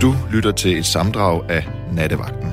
Du lytter til et samdrag af Nattevagten.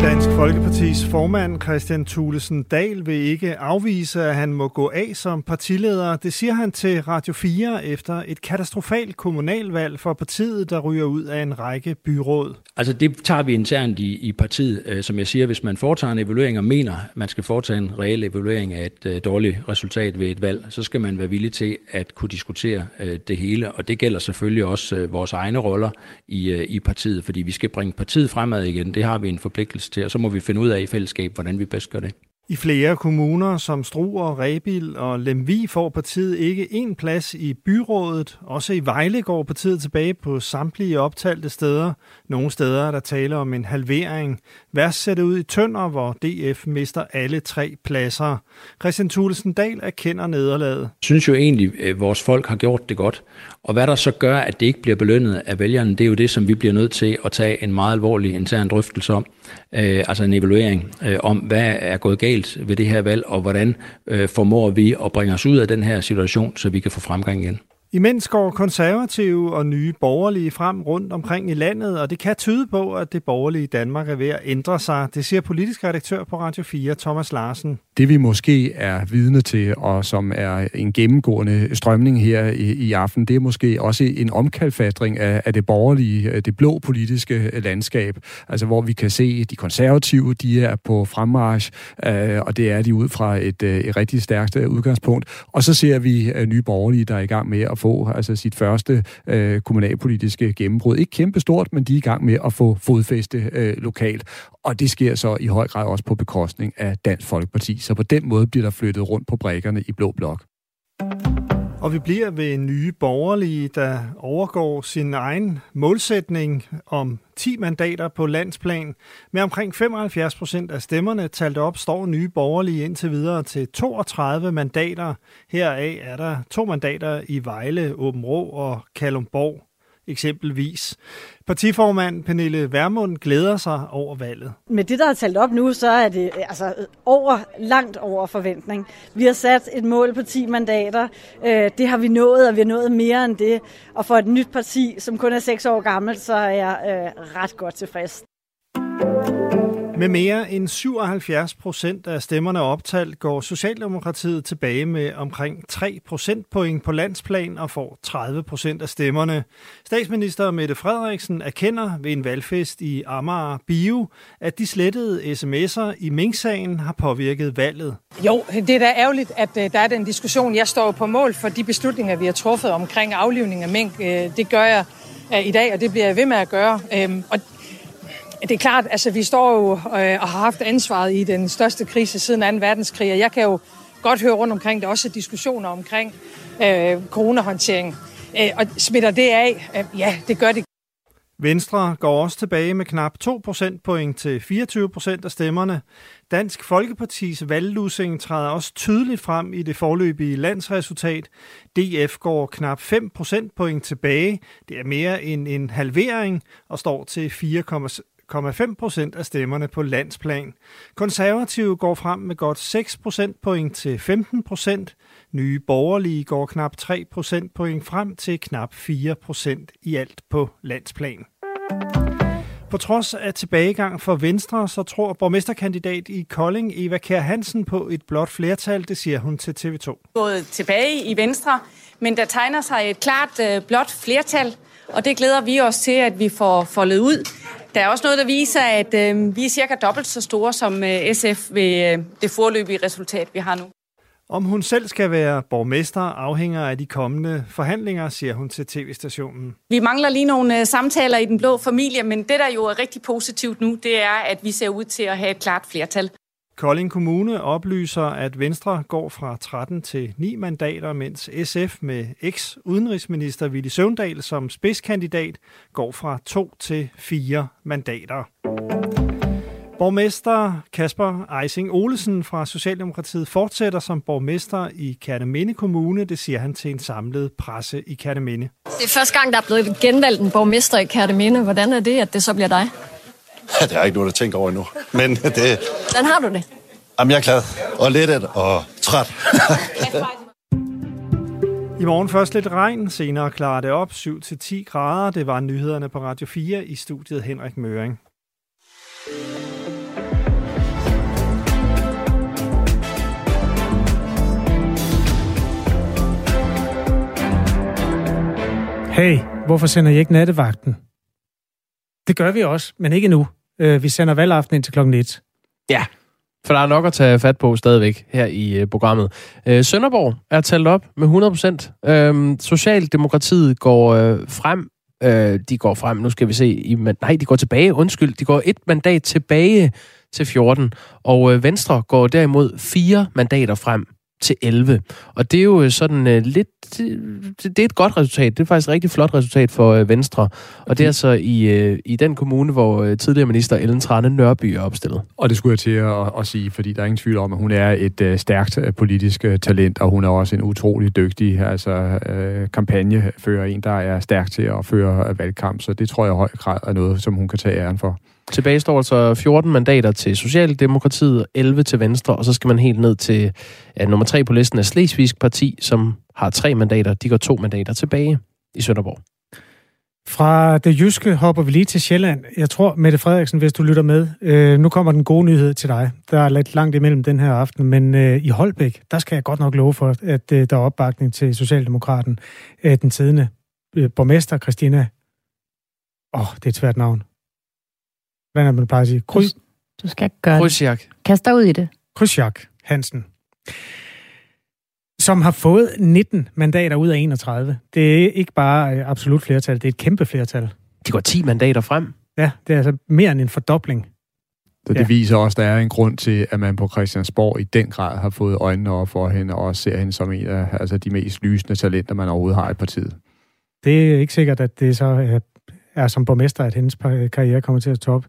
Dansk Folkepartis formand Christian Thulesen Dahl vil ikke afvise, at han må gå af som partileder. Det siger han til Radio 4 efter et katastrofalt kommunalvalg for partiet, der ryger ud af en række byråd. Altså det tager vi internt i partiet, som jeg siger. Hvis man foretager en evaluering og mener, at man skal foretage en reel evaluering af et dårligt resultat ved et valg, så skal man være villig til at kunne diskutere det hele. Og det gælder selvfølgelig også vores egne roller i partiet, fordi vi skal bringe partiet fremad igen. Det har vi en forpligtelse til, og så må vi finde ud af i fællesskab, hvordan vi bedst gør det. I flere kommuner som Struer, Rebild og Lemvig får partiet ikke én plads i byrådet. Også i Vejle går partiet tilbage på samtlige optalte steder. Nogle steder der taler om en halvering. Værst ser det ud i Tønder, hvor DF mister alle 3 pladser. Christian Thulesen Dahl erkender nederlaget. Jeg synes jo egentlig, at vores folk har gjort det godt. Og hvad der så gør, at det ikke bliver belønnet af vælgerne, det er jo det, som vi bliver nødt til at tage en meget alvorlig intern drøftelse om. Altså en evaluering om, hvad er gået galt ved det her valg, og hvordan formår vi at bringe os ud af den her situation, så vi kan få fremgang igen. Imens går konservative og nye borgerlige frem rundt omkring i landet, og det kan tyde på, at det borgerlige Danmark er ved at ændre sig. Det siger politisk redaktør på Radio 4, Thomas Larsen. Det vi måske er vidne til, og som er en gennemgående strømning her i aften, det er måske også en omkalfatring af det borgerlige, det blå politiske landskab. Altså hvor vi kan se, at de konservative, de er på fremmarch, og det er de ud fra et rigtig stærkt udgangspunkt. Og så ser vi nye borgerlige, der er i gang med at få altså sit første kommunalpolitiske gennembrud. Ikke kæmpestort, men de er i gang med at få fodfæste lokalt. Og det sker så i høj grad også på bekostning af Dansk Folkeparti. Så på den måde bliver der flyttet rundt på brækkerne i blå blok. Og vi bliver ved Nye Borgerlige, der overgår sin egen målsætning om 10 mandater på landsplan. Med omkring 75% af stemmerne talt op, står Nye Borgerlige indtil videre til 32 mandater. Heraf er der 2 mandater i Vejle, Åbenrå og Kalundborg eksempelvis. Partiformand Pernille Vermund glæder sig over valget. Med det, der er talt op nu, så er det altså langt over forventning. Vi har sat et mål på 10 mandater. Det har vi nået, og vi har nået mere end det. Og for et nyt parti, som kun er 6 år gammelt, så er jeg ret godt tilfreds. Med mere end 77% af stemmerne optalt går Socialdemokratiet tilbage med omkring 3 procentpoint på landsplan og får 30% af stemmerne. Statsminister Mette Frederiksen erkender ved en valgfest i Amager Bio, at de slettede sms'er i Mink-sagen har påvirket valget. Jo, det er da ærgerligt, at der er den diskussion. Jeg står på mål for de beslutninger, vi har truffet omkring aflivning af mink. Det gør jeg i dag, og det bliver jeg ved med at gøre. Det er klart, altså vi står jo og har haft ansvaret i den største krise siden 2. verdenskrig, og jeg kan jo godt høre rundt omkring, der også er diskussioner omkring coronahåndtering. Og smitter det af? Ja, det gør det. Venstre går også tilbage med knap 2 procentpoint til 24% af stemmerne. Dansk Folkepartis valglussing træder også tydeligt frem i det foreløbige landsresultat. DF går knap 5 procentpoint tilbage. Det er mere end en halvering og står til 4,5% af stemmerne på landsplan. Konservative går frem med godt 6 procentpoint til 15%. Nye Borgerlige går knap 3 procentpoint frem til knap 4% i alt på landsplan. På trods af tilbagegang for Venstre, så tror borgmesterkandidat i Kolding, Eva Kjer Hansen, på et blåt flertal. Det siger hun til TV2. Gået tilbage i Venstre, men der tegner sig et klart blåt flertal, og det glæder vi os til, at vi får foldet ud. Der er også noget, der viser, at vi er cirka dobbelt så store som SF ved det foreløbige resultat, vi har nu. Om hun selv skal være borgmester afhænger af de kommende forhandlinger, siger hun til tv-stationen. Vi mangler lige nogle samtaler i den blå familie, men det, der jo er rigtig positivt nu, det er, at vi ser ud til at have et klart flertal. Kolding Kommune oplyser, at Venstre går fra 13 til 9 mandater, mens SF med eks-udenrigsminister Villy Søvndal som spidskandidat går fra 2 til 4 mandater. Borgmester Kasper Eising Olesen fra Socialdemokratiet fortsætter som borgmester i Kerteminde Kommune. Det siger han til en samlet presse i Kerteminde. Det er første gang, der er blevet genvalgt en borgmester i Kerteminde. Hvordan er det, at det så bliver dig? Ja, det er ikke noget, der tænker over endnu. Men det... Hvordan har du det? Jamen, jeg er glad og lettet og træt. I morgen først lidt regn, senere klarer det op 7-10 grader. Det var nyhederne på Radio 4 i studiet Henrik Møring. Hey, hvorfor sender I ikke nattevagten? Det gør vi også, men ikke nu. Vi sender valgaften ind til klokken 1. Ja, for der er nok at tage fat på stadigvæk her i programmet. Sønderborg er talt op med 100%. Socialdemokratiet går frem. De går frem, nu skal vi se. Nej, de går tilbage, undskyld. De går et mandat tilbage til 14. Og Venstre går derimod 4 mandater frem til 11. Og det er jo sådan lidt... Det er et godt resultat. Det er faktisk et rigtig flot resultat for Venstre. Og det er så i den kommune, hvor tidligere minister Ellen Trane Nørby er opstillet. Og det skulle jeg til at sige, fordi der er ingen tvivl om, at hun er et stærkt politisk talent, og hun er også en utrolig dygtig kampagnefører, en der er stærk til at føre valgkamp. Så det tror jeg i høj grad er noget, som hun kan tage æren for. Tilbage står altså 14 mandater til Socialdemokratiet, 11 til Venstre, og så skal man helt ned til nummer 3 på listen af Slesvigsk Parti, som har 3 mandater. De går 2 mandater tilbage i Sønderborg. Fra det jyske hopper vi lige til Sjælland. Jeg tror, Mette Frederiksen, hvis du lytter med, nu kommer den gode nyhed til dig. Der er lidt langt imellem den her aften, men i Holbæk, der skal jeg godt nok love for, at der er opbakning til Socialdemokraten. Den siddende borgmester, Christina... det er et svært navn. Hvad er man plejer at sige? Du skal ikke gøre Krysjok. Det. Kast dig ud i det. Krysjok Hansen, som har fået 19 mandater ud af 31. Det er ikke bare absolut flertal, det er et kæmpe flertal. De går 10 mandater frem. Ja, det er altså mere end en fordobling. Så det viser også, at der er en grund til, at man på Christiansborg i den grad har fået øjnene op for hende, og også ser hende som en af de mest lysende talenter, man overhovedet har i partiet. Det er ikke sikkert, at det så er som borgmester, at hendes karriere kommer til at toppe.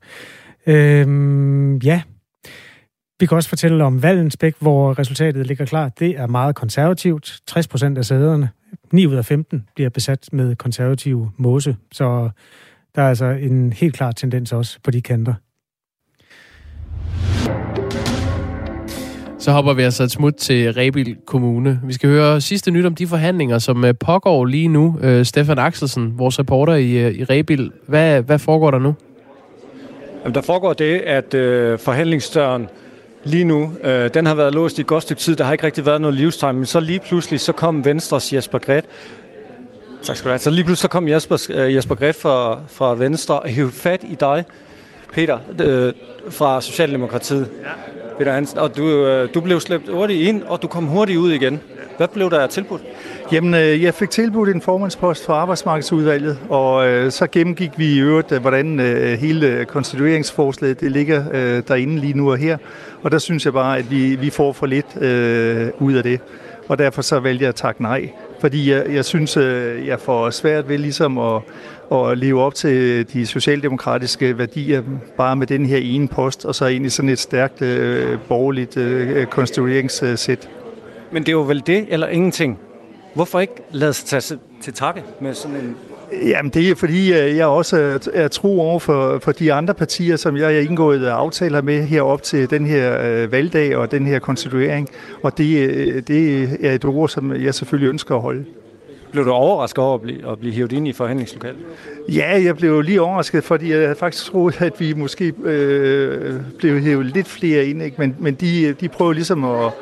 Vi kan også fortælle om Vallensbæk, hvor resultatet ligger klar. Det er meget konservativt. 60% af sæderne, 9 ud af 15, bliver besat med konservative måse. Så der er altså en helt klar tendens også på de kanter. Så hopper vi altså et smut til Rebild Kommune. Vi skal høre sidste nyt om de forhandlinger, som pågår lige nu. Stefan Axelsen, vores reporter i Rebild. Hvad foregår der nu? Jamen, der foregår det, at forhandlingsdøren lige nu, den har været låst i et godt stykke tid. Der har ikke rigtig været noget livstegn, men så lige pludselig så kom Venstres Jesper Greth. Tak skal du have. Så lige pludselig så kom Jesper Greth fra Venstre og hævde fat i dig, Peter, fra Socialdemokratiet. Ja. Peter Hansen, og du blev slæbt hurtigt ind, og du kom hurtigt ud igen. Hvad blev der tilbudt? Jamen, jeg fik tilbudt en formandspost for arbejdsmarkedsudvalget, og så gennemgik vi i øvrigt, hvordan hele konstitueringsforslaget det ligger derinde lige nu og her. Og der synes jeg bare, at vi får for lidt ud af det. Og derfor så valgte jeg at takke nej. Fordi jeg synes, jeg får svært ved ligesom at leve op til de socialdemokratiske værdier bare med den her ene post, og så egentlig sådan et stærkt borgerligt konstitueringssæt. Men det er jo vel det eller ingenting? Hvorfor ikke lade sig tage til takke med sådan en... Jamen det er fordi, jeg også er tro over for de andre partier, som jeg har indgået aftaler med herop til den her valgdag og den her konstituering. Og det er et ord, som jeg selvfølgelig ønsker at holde. Blev du overrasket over at blive hævet ind i forhandlingslokalet? Ja, jeg blev lige overrasket, fordi jeg havde faktisk troet, at vi måske blev hævet lidt flere ind. Ikke? Men de prøver ligesom at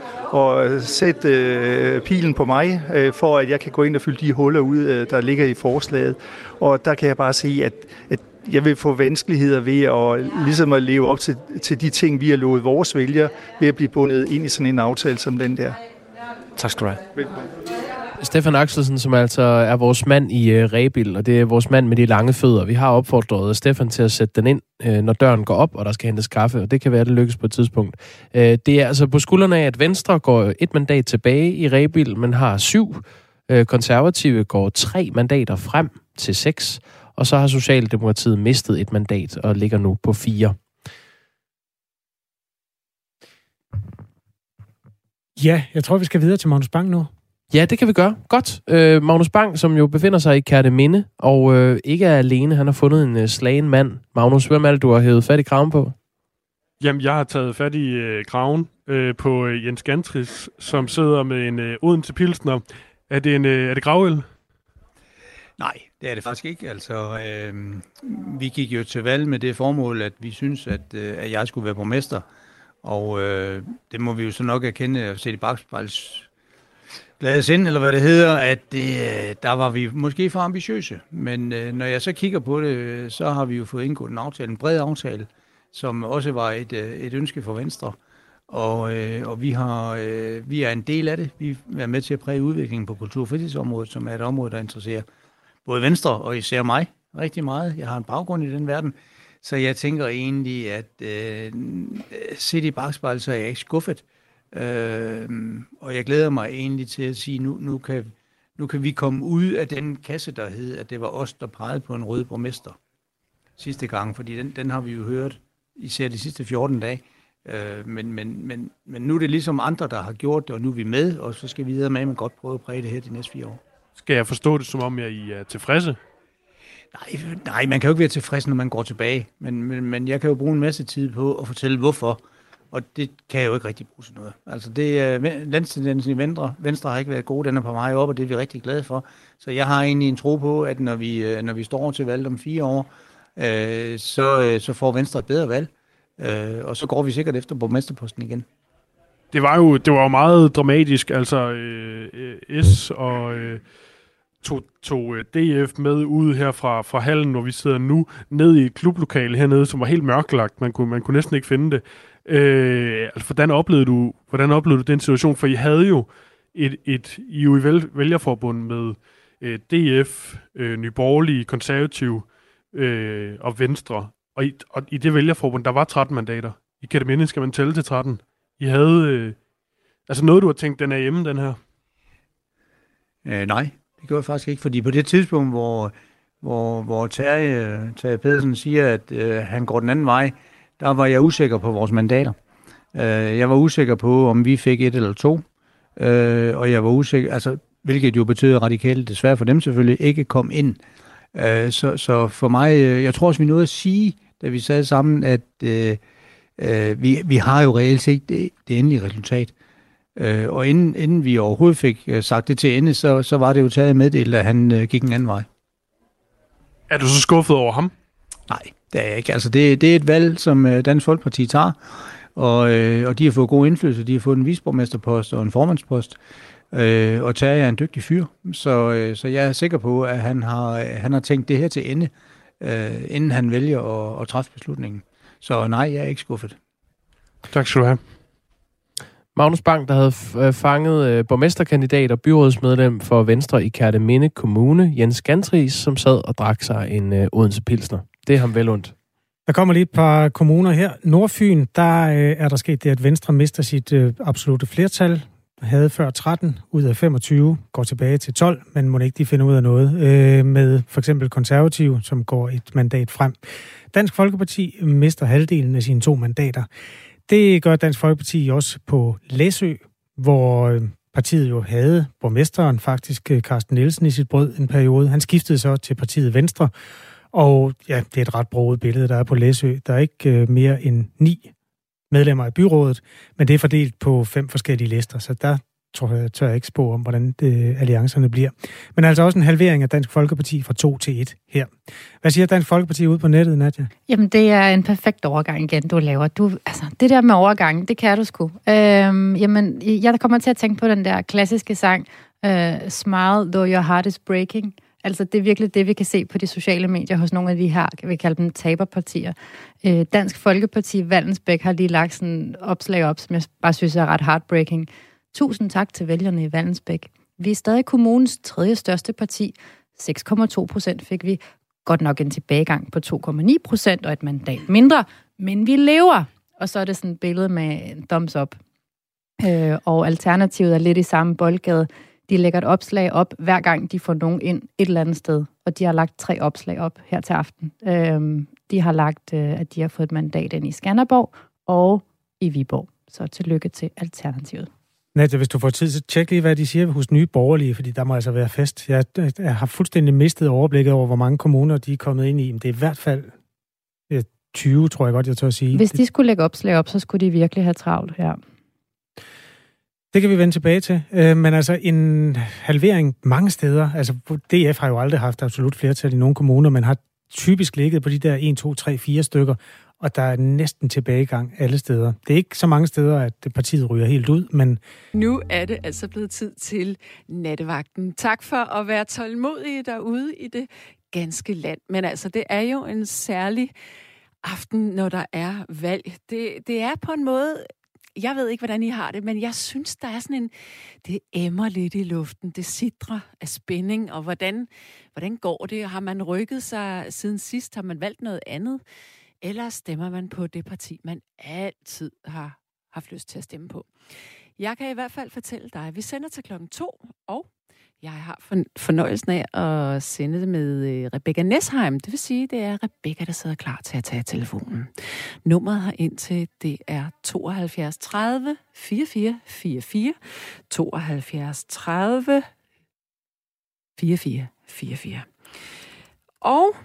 sætte pilen på mig, for at jeg kan gå ind og fylde de huller ud, der ligger i forslaget. Og der kan jeg bare se, at jeg vil få vanskeligheder ved at leve op til de ting, vi har lovet vores vælgere, ved at blive bundet ind i sådan en aftale som den der. Tak skal du have. Velkommen. Stefan Axelsen, som altså er vores mand i Rebild, og det er vores mand med de lange fødder. Vi har opfordret Stefan til at sætte den ind, når døren går op, og der skal hentes kaffe, og det kan være, at det lykkes på et tidspunkt. Det er altså på skuldrene af, at Venstre går et mandat tilbage i Rebild, men har 7. Konservative går 3 mandater frem til 6, og så har Socialdemokratiet mistet et mandat og ligger nu på 4. Ja, jeg tror, vi skal videre til Magnus Bang nu. Ja, det kan vi gøre. Godt. Magnus Bang, som jo befinder sig i Kerteminde, og ikke er alene. Han har fundet en slagen mand. Magnus, hvem er det, du har hævet fat i kraven på? Jamen, jeg har taget fat i kraven på Jens Gantriis, som sidder med en Odense Pilsner Er det gravøl? Nej, det er det faktisk ikke. Altså, vi gik jo til valg med det formål, at vi synes, at jeg skulle være borgmester. Og det må vi jo så nok erkende og se i bagspejlets glade ind, eller hvad det hedder, at der var vi måske for ambitiøse. Men når jeg så kigger på det, så har vi jo fået indgået en aftale, en bred aftale, som også var et ønske for Venstre. Og vi er en del af det. Vi er med til at præge udviklingen på kultur- og fritidsområdet, som er et område, der interesserer både Venstre og især mig rigtig meget. Jeg har en baggrund i den verden, så jeg tænker egentlig, at set i bagspejlet, så er jeg ikke skuffet. Og jeg glæder mig egentlig til at sige, nu kan vi komme ud af den kasse, der hed, at det var os, der pegede på en rød borgmester sidste gang, fordi den har vi jo hørt især de sidste 14 dage. Men nu er det ligesom andre, der har gjort det, og nu er vi med, og så skal vi videre med, at man godt prøve at præge det her de næste 4 år. Skal jeg forstå det, som om I er tilfredse? Nej, man kan jo ikke være tilfreds, når man går tilbage. Men jeg kan jo bruge en masse tid på at fortælle, hvorfor. Og det kan jeg jo ikke rigtig bruge til noget. Altså, landstendensen i Venstre har ikke været god. Den er på vej op, og det er vi rigtig glade for. Så jeg har egentlig en tro på, at når vi står til valget om 4 år, så får Venstre et bedre valg. Og så går vi sikkert efter borgmesterposten igen. Det var jo meget dramatisk. Altså, S og... tog DF med ud her fra hallen, hvor vi sidder nu, ned i et klublokale hernede, som var helt mørklagt. Man kunne næsten ikke finde det. Hvordan oplevede du den situation? For I havde jo et vælgerforbund med DF, Nye Borgerlige, Konservative og Venstre. Og i det vælgerforbund, der var 13 mandater. I Kerteminde skal man tælle til 13. I havde... altså noget, du har tænkt, den er hjemme, den her? Nej. Det gjorde jeg faktisk ikke, fordi på det tidspunkt, hvor Terje Pedersen siger, at han går den anden vej, der var jeg usikker på vores mandater. Jeg var usikker på, om vi fik 1 eller 2, og jeg var usikker, altså, hvilket jo betød radikalt, desværre for dem selvfølgelig, ikke kom ind. Så for mig, jeg tror også, vi nåede at sige, da vi sad sammen, at vi har jo reelt set det endelige resultat. Og inden vi overhovedet fik sagt det til ende, så var det jo taget meddelt, at han gik en anden vej. Er du så skuffet over ham? Nej, det er jeg ikke. Altså, det er et valg, som Dansk Folkeparti tager, og de har fået god indflydelse. De har fået en viceborgmesterpost og en formandspost, og Terje er en dygtig fyr. Så jeg er sikker på, at han har tænkt det her til ende, inden han vælger at træffe beslutningen. Så nej, jeg er ikke skuffet. Tak skal du have. Magnus Bang, der havde fanget borgmesterkandidat og byrådsmedlem for Venstre i Kerteminde Kommune, Jens Gantriis, som sad og drak sig en Odense Pilsner. Det er ham vel ondt. Der kommer lige et par kommuner her. Nordfyn, der er der sket det, at Venstre mister sit absolute flertal. Havde før 13 ud af 25, går tilbage til 12, men må ikke de finde ud af noget. Med for eksempel Konservative, som går et mandat frem. Dansk Folkeparti mister halvdelen af sine 2 mandater. Det gør Dansk Folkeparti også på Læsø, hvor partiet jo havde borgmesteren, faktisk Carsten Nielsen, i sit brød en periode. Han skiftede så til partiet Venstre, og ja, det er et ret broget billede, der er på Læsø. Der er ikke mere end 9 medlemmer i byrådet, men det er fordelt på 5 forskellige lister, så der tør jeg ikke spå om, hvordan alliancerne bliver. Men altså også en halvering af Dansk Folkeparti fra 2 til 1 her. Hvad siger Dansk Folkeparti ud på nettet, Nadja? Jamen, det er en perfekt overgang igen, du laver. Altså, det der med overgangen, det kan du sgu. Jamen, jeg kommer til at tænke på den der klassiske sang, Smile, though your heart is breaking. Altså, det er virkelig det, vi kan se på de sociale medier hos nogle af de her, vi kalder dem taberpartier. Dansk Folkeparti, Vallensbæk, har lige lagt sådan et opslag op, som jeg bare synes er ret heartbreaking. 1000 tak til vælgerne i Vallensbæk. Vi er stadig kommunens 3. største parti. 6,2% fik vi. Godt nok en tilbagegang på 2,9% og et mandat mindre. Men vi lever. Og så er det sådan et billede med en thumbs up. Og Alternativet er lidt i samme boldgade. De lægger et opslag op, hver gang de får nogen ind et eller andet sted. Og de har lagt 3 opslag op her til aften. De har lagt, at de har fået et mandat ind i Skanderborg og i Viborg. Så tillykke til Alternativet. Nadja, hvis du får tid, så tjek lige, hvad de siger hos Nye Borgerlige, fordi der må altså være fest. Jeg har fuldstændig mistet overblikket over, hvor mange kommuner de er kommet ind i. Men det er i hvert fald 20, tror jeg godt, jeg tør at sige. Hvis de skulle lægge opslag op, så skulle de virkelig have travlt, ja. Det kan vi vende tilbage til. Men altså en halvering mange steder. Altså DF har jo aldrig haft absolut flertal i nogle kommuner, men har typisk ligget på de der 1, 2, 3, 4 stykker, og der er næsten tilbagegang alle steder. Det er ikke så mange steder, at partiet ryger helt ud, men... Nu er det altså blevet tid til nattevagten. Tak for at være tålmodige derude i det ganske land. Men altså, det er jo en særlig aften, når der er valg. Det er på en måde... Jeg ved ikke, hvordan I har det, men jeg synes, der er sådan en... Det emmer lidt i luften. Det sidrer af spænding, og hvordan går det? Har man rykket sig siden sidst? Har man valgt noget andet? Eller stemmer man på det parti, man altid har haft lyst til at stemme på? Jeg kan i hvert fald fortælle dig, at vi sender til 14:00, og jeg har fornøjelsen af at sende det med Rebecca Nesheim. Det vil sige, det er Rebecca, der sidder klar til at tage telefonen. Nummeret herind til, det er 72 30 44 44 72 30 44 44. Og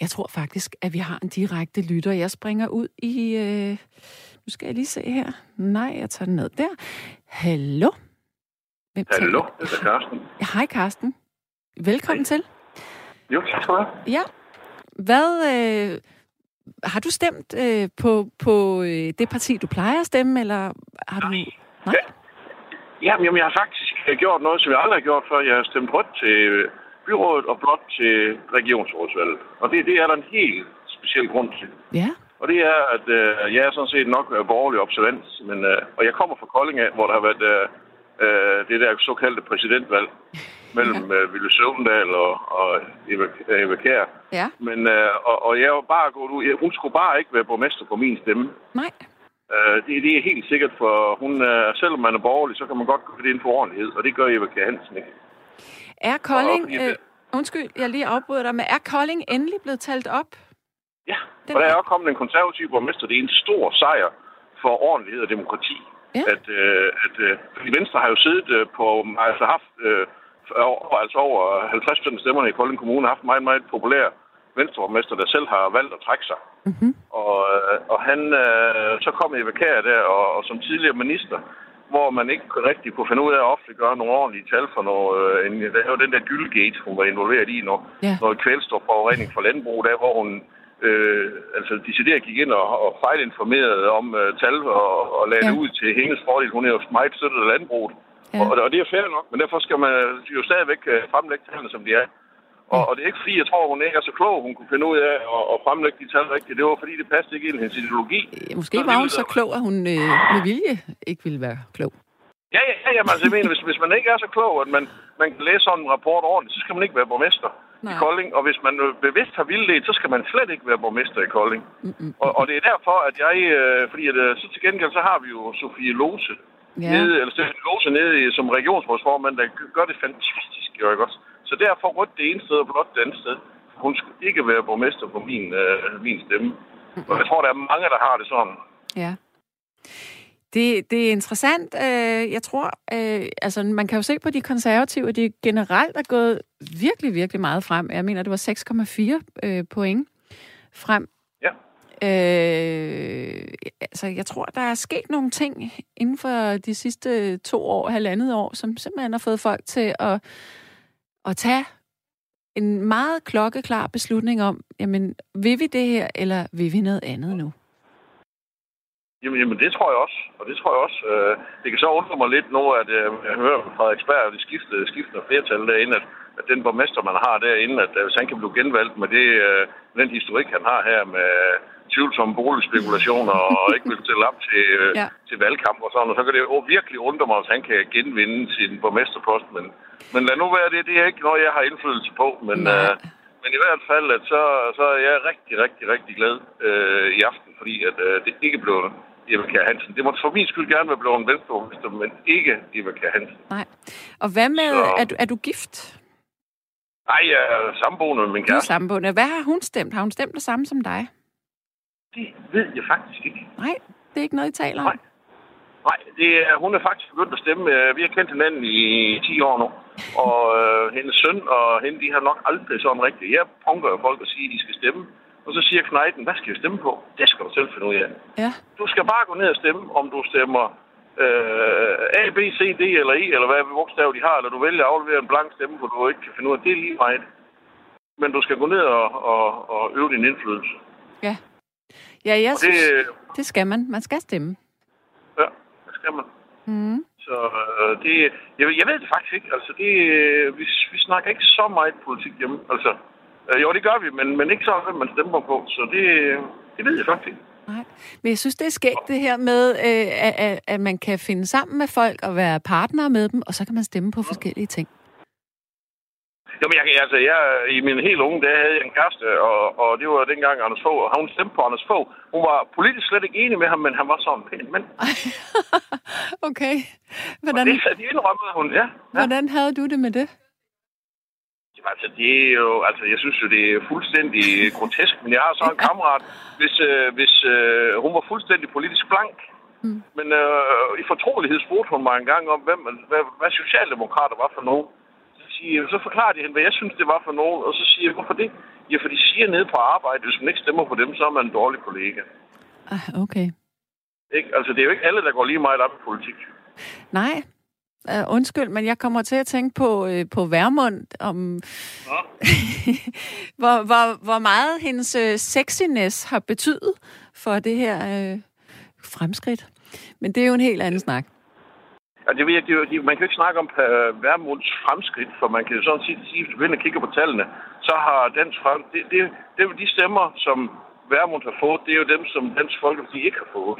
jeg tror faktisk, at vi har en direkte lytter. Jeg springer ud i... Nu skal jeg lige se her. Nej, jeg tager den ned der. Hallo? Hallo, det er Karsten. Hej Karsten. Velkommen til. Jo, tak skal du have. Ja. Har du stemt på det parti, du plejer at stemme, eller har du... Nej. Ja. Jamen, jeg har faktisk gjort noget, som jeg aldrig har gjort før. Jeg har stemt rødt til byrådet og blot til regionsrådsvalget. Og det er der en helt speciel grund til. Ja. Og det er, at jeg er sådan set nok borgerlig observant, men, og jeg kommer fra Kolding af, hvor der har været... det der såkaldte præsidentvalg mellem Ville Søvndal og Eva Kjer. Ja. Men, og jeg var bare gået ud. Hun skulle bare ikke være borgmester på min stemme. Nej. Det er helt sikkert, for hun, selvom man er borgerlig, så kan man godt gå det ind for ordentlighed, og det gør Eva Kjer Hansen ikke. Er Kolding... undskyld, jeg lige afbryder dig, men er Kolding endelig blevet talt op? Ja, for der er også kommet en konservativ borgmester. Det er en stor sejr for ordentlighed og demokrati. Ja. Fordi Venstre har jo siddet over 50% af stemmerne i Kolding Kommune har haft meget, meget populære venstreborgmester, der selv har valgt at trække sig. Mm-hmm. Og han så kom Eva Kjer der, og som tidligere minister, hvor man ikke rigtig kunne finde ud af at offentliggøre nogle ordentlige tal for noget. Der er jo den der Gyllegate, hun var involveret i, noget kvælstofforurening fra landbrug, der hvor hun... decideret gik ind og fejlinformerede om tal og lagde det ud til hendes fordel. Hun er jo meget støttet af landbruget. Ja. Og det er fair nok, men derfor skal man jo stadigvæk fremlægge tallene, som de er. Og det er ikke fordi, jeg tror, hun ikke er så klog, hun kunne finde ud af at fremlægge de tal rigtigt. Det var fordi, det passede ikke ind i hendes ideologi. Måske var hun så klog, at hun med vilje ikke ville være klog. Ja, altså, jeg mener, hvis man ikke er så klog, at man kan læse sådan en rapport ordentligt, så skal man ikke være borgmester. Nej. I Kolding, og hvis man bevidst har vildledt, så skal man slet ikke være borgmester i Kolding. Mm-hmm. Og det er derfor, at jeg, så til gengæld, så har vi jo Sofie Lose, Stefan Lose nede som regionsrådsformand, der gør det fantastisk, jo ikke også? Så derfor rødt det ene sted og blot det andet sted. Hun skulle ikke være borgmester på min stemme. Mm-hmm. Og jeg tror, der er mange, der har det sådan. Ja. Det er interessant. Jeg tror, man kan jo se på de konservative, at de generelt er gået virkelig, virkelig meget frem. Jeg mener, det var 6,4 point frem. Ja. Jeg tror, der er sket nogle ting inden for de sidste 1,5 år, som simpelthen har fået folk til at tage en meget klokkeklar beslutning om, jamen, vil vi det her, eller vil vi noget andet nu? Jamen, det tror jeg også, det kan så undre mig lidt nu, at jeg hører fra Frederiksberg, at de skifter flertal derinde, at den borgmester, man har derinde, at hvis han kan blive genvalgt med den historik, han har her med tvivlsomme boligspekulationer og ikke vil stille op til valgkamp og sådan, og så kan det jo virkelig undre mig, at han kan genvinde sin borgmesterpost, men lad nu være det er ikke noget, jeg har indflydelse på, men i hvert fald, at så er jeg rigtig, rigtig, rigtig glad i aften, fordi at, det ikke blev Eva Kjer Hansen. Det må for min skyld gerne være blevet en venstreborgmester, men ikke Eva Kjer Hansen. Nej. Og hvad med, er du gift? Nej, jeg er samboende med min kæreste. Du er samboende. Hvad har hun stemt? Har hun stemt det samme som dig? Det ved jeg faktisk ikke. Nej, det er ikke noget, I taler om? Nej, hun er faktisk begyndt at stemme. Vi har kendt hinanden i 10 år nu. Og hendes søn og hende, de har nok aldrig sådan rigtigt. Jeg punker jo folk og siger, at de skal stemme. Og så siger Knejten, hvad skal jeg stemme på? Det skal du selv finde ud af. Ja. Du skal bare gå ned og stemme, om du stemmer A, B, C, D eller E, eller hvad bogstav de har, eller du vælger at aflevere en blank stemme, hvor du ikke kan finde ud af, det er lige meget. Men du skal gå ned og øve din indflydelse. Ja. Ja, jeg og synes, det skal man. Man skal stemme. Ja, det skal man. Mm. Så det... Jeg ved det faktisk ikke. Altså, det, vi snakker ikke så meget politik hjemme. Altså, jo, det gør vi, men ikke så, at man stemmer på. Så det ved jeg faktisk ikke. Nej. Men jeg synes, det er skægt det her med, at man kan finde sammen med folk og være partner med dem, og så kan man stemme på forskellige ting. Jamen, jeg, i mine helt unge dage havde jeg en kæreste, og det var dengang Anders Fogh, og hun stemte på Anders Fogh. Hun var politisk slet ikke enig med ham, men han var sådan en pæn mand. Okay. Hvordan... Det indrømmede hun, ja. Hvordan havde du det med det? Jamen, altså, det er jo... Altså, jeg synes jo, det er fuldstændig grotesk, men jeg har så en kammerat, hvis hun var fuldstændig politisk blank. Mm. Men i fortrolighed spurgte hun mig en gang om, hvad socialdemokrater var for nogen. Så forklarer de hende, hvad jeg synes, det var for nogen, og så siger jeg, hvorfor det? Ja, for de siger nede på arbejde, hvis man ikke stemmer på dem, så er man en dårlig kollega. Okay. Ikke? Altså, det er jo ikke alle, der går lige meget op i politik. Nej. Undskyld, men jeg kommer til at tænke på Vermund, om ja. hvor meget hendes sexiness har betydet for det her fremskridt. Men det er jo en helt anden snak. Det ved jeg, man kan jo ikke snakke om Vermunds fremskridt, for man kan jo sådan sige, hvis du begynder at kigge på tallene, så har Dansk Folkeparti... Det er jo de stemmer, som Vermund har fået, det er jo dem, som Dansk Folkeparti ikke har fået.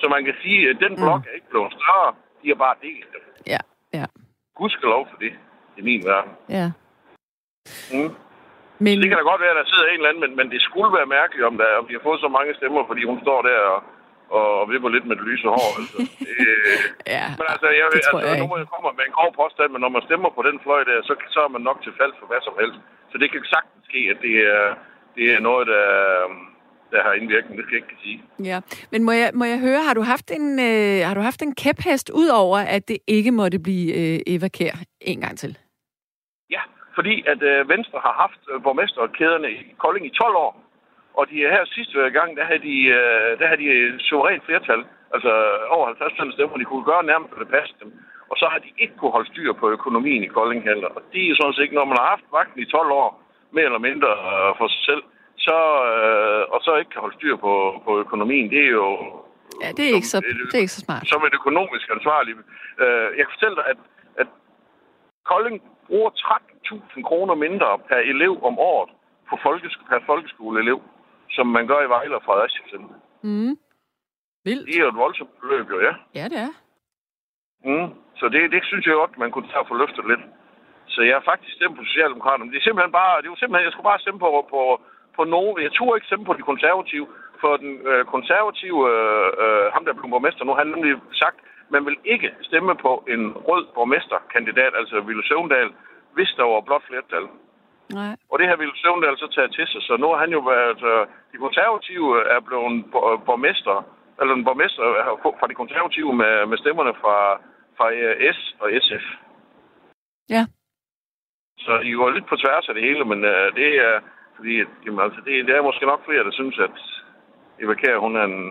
Så man kan sige, at den blok er ikke blevet større, de har bare delt dem. Ja, ja. Gud skal lov for det, i min verden. Ja. Mm. Men... Det kan da godt være, at der sidder en eller anden, men det skulle være mærkeligt, om de har fået så mange stemmer, fordi hun står der og vipper lidt med det lyse hår. Altså. Ja, men altså, nu må jeg komme med en grov påstand, men når man stemmer på den fløj der, så er man nok til fald for hvad som helst. Så det kan jo sagtens ske, at det er noget, der har indvirkning. Det skal jeg ikke sige. Ja, men må jeg høre, har du haft en kæphest ud over, at det ikke måtte blive Eva Kjer en gang til? Ja, fordi at Venstre har haft borgmesterkæderne i Kolding i 12 år. Og de her sidste gang, der havde de suverænt flertal, altså over 50% af stemmer, de kunne gøre nærmest, at det passede dem. Og så har de ikke kunne holde styr på økonomien i Kolding heller. Og det er sådan set ikke, når man har haft magten i 12 år, mere eller mindre for sig selv, og så ikke kan holde styr på økonomien, det er jo... Ja, det er ikke så smart. Som et økonomisk ansvarligt. Jeg kan fortælle dig, at Kolding bruger 13.000 kroner mindre per elev om året per folkeskoleelev, som man gør i Vejle og Fredericia. Mm. Vildt. Det er jo et voldsomt beløb, jo, ja. Ja, det er. Mm. Så det synes jeg godt, man kunne tage og få løftet lidt. Så jeg har faktisk stemt på Socialdemokraterne. Det er simpelthen bare... jeg skulle bare stemme på nogen. Jeg turde ikke stemme på de konservative. For den konservative... ham, der blev borgmester nu, han har nemlig sagt, man vil ikke stemme på en rød borgmesterkandidat, altså Ville Søvndal, hvis der var blot flertal. Nej. Og det her ville Søvndal så tage til sig, så nu har han jo været... De konservative er blevet en borgmester, eller en borgmester fra de konservative med stemmerne fra S og SF. Ja. Så de går lidt på tværs af det hele, men det er... Fordi, jamen, altså, det er måske nok flere, der synes, at Eva Kjer, hun er en...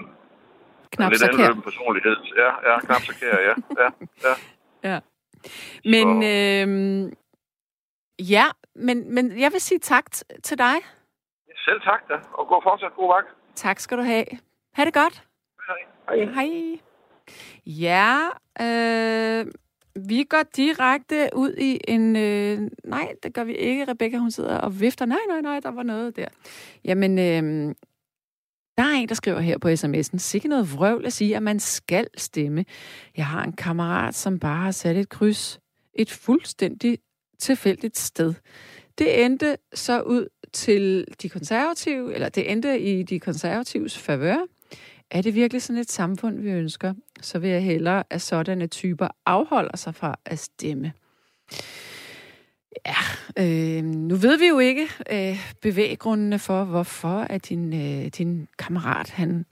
Knap en så lidt anløben personlighed. Ja, knap så Kjer, ja. Ja. Men... Ja, men jeg vil sige tak til dig. Selv tak da, og gå fortsat god vagt. Tak skal du have. Ha' det godt. Hej. Hej. Ja, vi går direkte ud i en... nej, det gør vi ikke. Rebecca, hun sidder og vifter. Nej, der var noget der. Jamen, der er en, der skriver her på sms'en. Sikke noget vrøvl at sige, at man skal stemme. Jeg har en kammerat, som bare har sat et kryds. Et fuldstændig tilfældigt sted. Det endte så ud til de konservative, eller det endte i de konservatives favør. Er det virkelig sådan et samfund, vi ønsker? Så vil jeg hellere, at sådanne typer afholder sig fra at stemme. Ja, nu ved vi jo ikke bevæggrundene for, hvorfor at din kammerat, han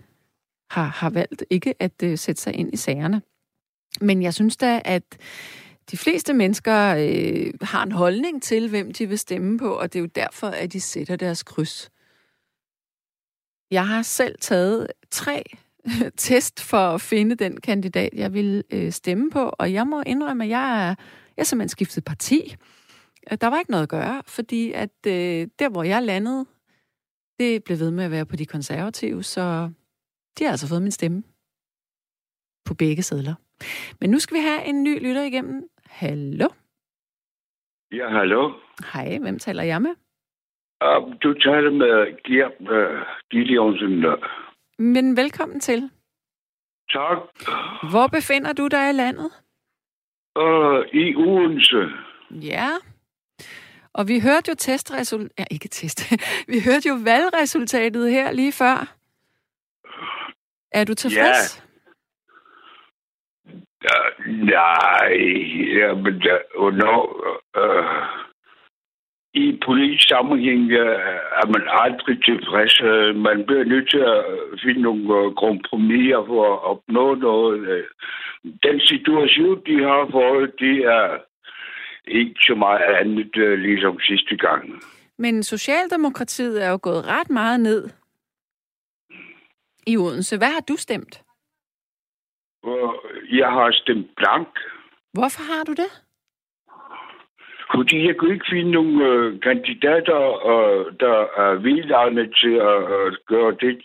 har valgt ikke at sætte sig ind i sagerne. Men jeg synes da, at de fleste mennesker har en holdning til, hvem de vil stemme på, og det er jo derfor, at de sætter deres kryds. Jeg har selv taget 3 test for at finde den kandidat, jeg ville stemme på. Og jeg må indrømme, at jeg simpelthen skiftede parti. Der var ikke noget at gøre, fordi at der, hvor jeg landede, det blev ved med at være på de konservative, så de har altså fået min stemme på begge sedler. Men nu skal vi have en ny lytter igennem. Hallo? Ja, hallo. Hej, hvem taler jeg med? Du taler med Gideonsen. Men velkommen til. Tak. Hvor befinder du dig i landet? I Odense. Ja. Og vi hørte jo vi hørte jo valgresultatet her lige før. Er du tilfreds? Ja. Nej. Jamen, i politisk sammenhæng er man aldrig tilfreds. Man bliver nødt til at finde nogle kompromiser for at opnå noget. Den situation, de har fået, det er ikke så meget andet, ligesom sidste gang. Men Socialdemokratiet er jo gået ret meget ned i Odense. Hvad har du stemt? Jeg har stemt blank. Hvorfor har du det? Fordi jeg kunne ikke finde nogle kandidater, der er vilderne til at gøre det,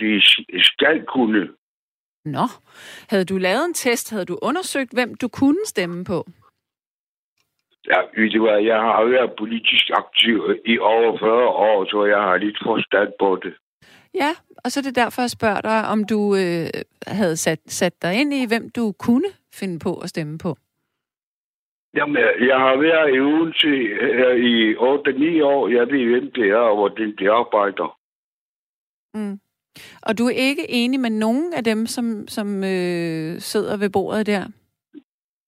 de skal kunne. Nå. Havde du lavet en test? Havde du undersøgt, hvem du kunne stemme på? Ja, jeg har været politisk aktiv i over 40 år, så jeg har lidt forstand på det. Ja, og så er det derfor, jeg spørger dig, om du havde sat dig ind i, hvem du kunne finde på at stemme på. Jamen, jeg har været i Odense i 8-9 år. Jeg ved, hvem det er, og hvordan de arbejder. Mm. Og du er ikke enig med nogen af dem, som sidder ved bordet der?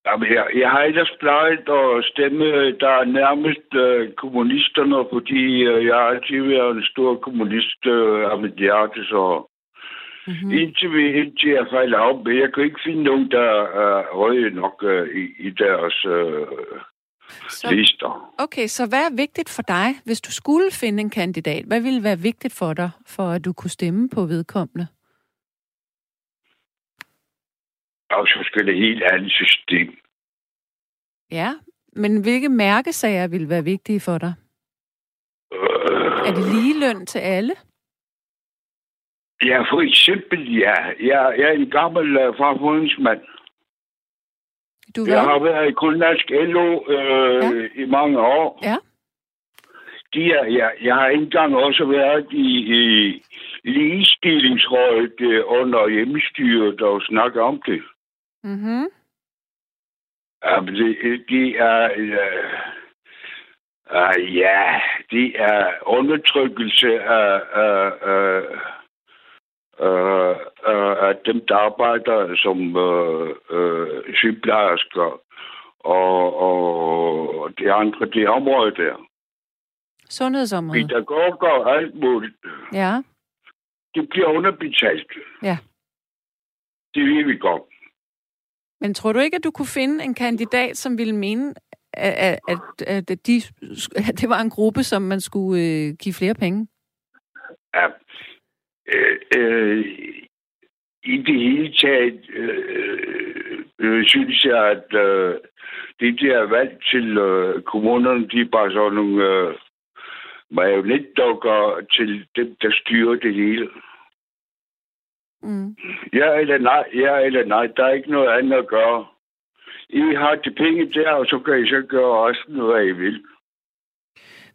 Jamen, jeg har ellers plejet at stemme, der er nærmest kommunisterne, fordi jeg har altid været en stor kommunist af mit hjerte, så... Mm-hmm. Indtil jeg fejler op, men jeg kan ikke finde nogen, der er røde nok i deres lister. Okay, så hvad er vigtigt for dig, hvis du skulle finde en kandidat? Hvad ville være vigtigt for dig, for at du kunne stemme på vedkommende? Og så skal det helt andet system. Ja, men hvilke mærkesager ville være vigtige for dig? Er det ligeløn til alle? Ja, for eksempel, ja. Jeg er en gammel fagforeningsmand. Jeg har været i Grønlandsk LO i mange år. Ja. Jeg har engang også været i ligestillingsrådet under hjemmestyret og snakket om det. Mhm. Ja, men det er... det er undertrykkelse af at dem, der arbejder som sygeplejersker og de andre, de områder der. Sundhedsområdet. Pædagoger og alt muligt. Ja. Det bliver underbetalt. Ja. Det vil vi godt. Men tror du ikke, at du kunne finde en kandidat, som ville mene, at det var en gruppe, som man skulle give flere penge? Ja. I det hele taget synes jeg, at det der valg til kommunerne, de er bare sådan nogle marionetdukker til dem, der styrer det hele. Mm. Ja eller nej, der er ikke noget andet at gøre. I har de penge der, og så kan I så gøre resten, hvad I vil.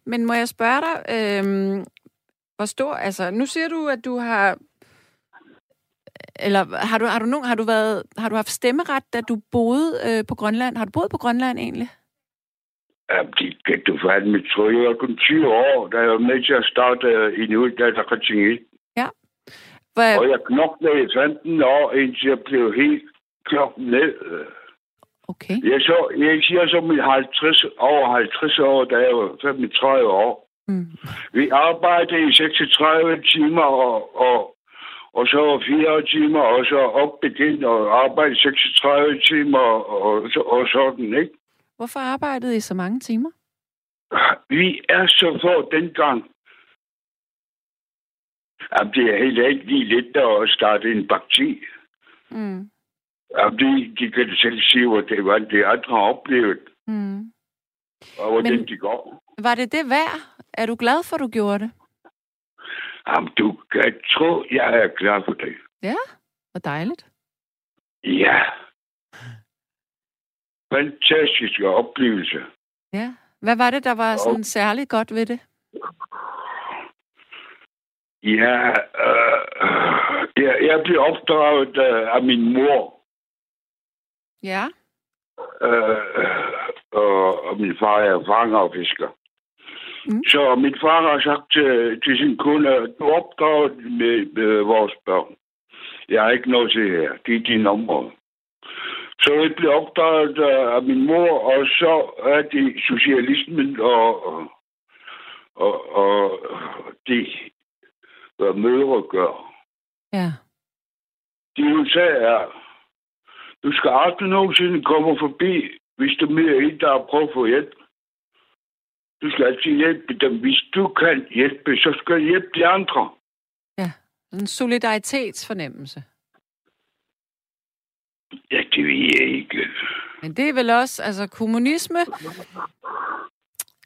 Men må jeg spørge dig... Hvor stor, altså, nu siger du, at du har, eller har du haft stemmeret, da du boede på Grønland? Har du boet på Grønland egentlig? Ja, det kan du fandme tro. Jeg var kun 20 år, da jeg var med til at starte en uddannelse af Kretingen. Ja. Og jeg knoklede i 15 år, indtil jeg blev helt klokken ned. Okay. Jeg siger så over 50 år, da jeg var 35 år. Mm. Vi arbejdede i 36 timer, og så 4 timer, og så op igen og arbejde 36 timer, og sådan, ikke? Hvorfor arbejdede I så mange timer? Vi er så få dengang. Jamen, det er heller ikke lige lidt at starte en parti. Mm. Jamen, de kan selv sige, hvor det var, det andre har oplevet. Mm. Og hvordan men, de går. Var det det værd? Er du glad for, at du gjorde det? Jamen, du kan tro, jeg er glad for det. Ja, hvor dejligt. Ja. Fantastiske oplevelser. Ja. Hvad var det, der var sådan særligt godt ved det? Ja, jeg blev opdraget af min mor. Ja. Og min far er fanger og fisker. Mm. Så min far har sagt til sin kone, du er opdraget med vores børn. Jeg har ikke noget til her. Det er dine områder. Så jeg blev opdraget af min mor, og så er det socialismen og det, hvad mødre gør. Ja. Det hun sagde er, du skal aldrig nogensinde komme forbi, hvis du møder en, der har prøvet for hjælp. Du skal altid hjælpe dem. Hvis du kan hjælpe, så skal du hjælpe de andre. Ja, en solidaritetsfornemmelse. Ja, det ved jeg ikke. Men det er vel også, altså kommunisme...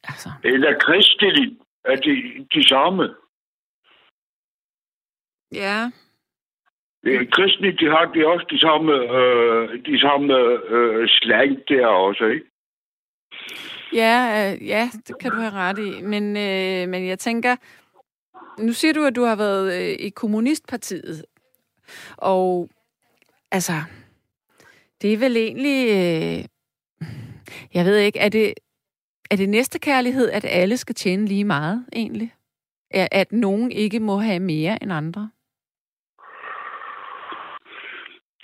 Altså. Eller kristeligt er de samme. Ja. Kristne, de har de også de samme slang der også, ikke? Ja, det kan du have ret i. Men jeg tænker, nu siger du, at du har været i kommunistpartiet, og altså... Det er vel egentlig, jeg ved ikke, er det næstekærlighed, at alle skal tjene lige meget egentlig? At nogen ikke må have mere end andre?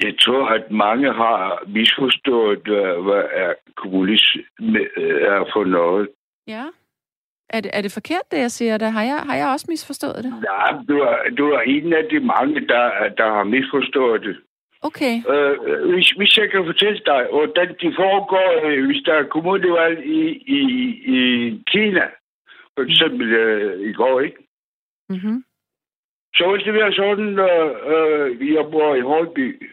Jeg tror, at mange har misforstået, hvad er kommunisme er for noget. Ja. Er det forkert, det jeg siger? Har jeg også misforstået det? Nej, du er en af de mange, der har misforstået det. Okay. Hvis jeg kan fortælle dig, hvordan det foregår, hvis der er kommunevalg i Kina, for eksempel i går, ikke? Mm-hmm. Så hvis det være sådan, jeg bor i Højby,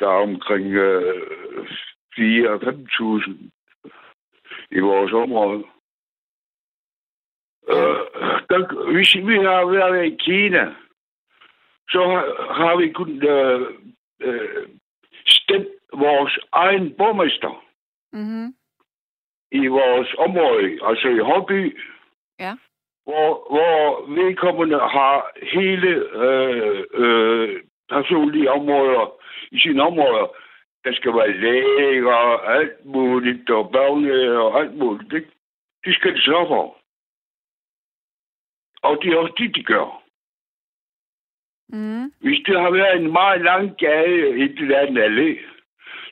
der er omkring 4.000-5.000 i vores område. Hvis vi har været i Kina, så har vi kun stemt vores egen borgmester i vores område, altså i Håby, ja. hvor vedkommende har hele personlige områder i sine områder. Der skal være læger og alt muligt, og børne og alt muligt. Ikke? De skal det sørge for. Og det er også det, de gør. Mm. Hvis det har været en meget lang gade i den anden allé,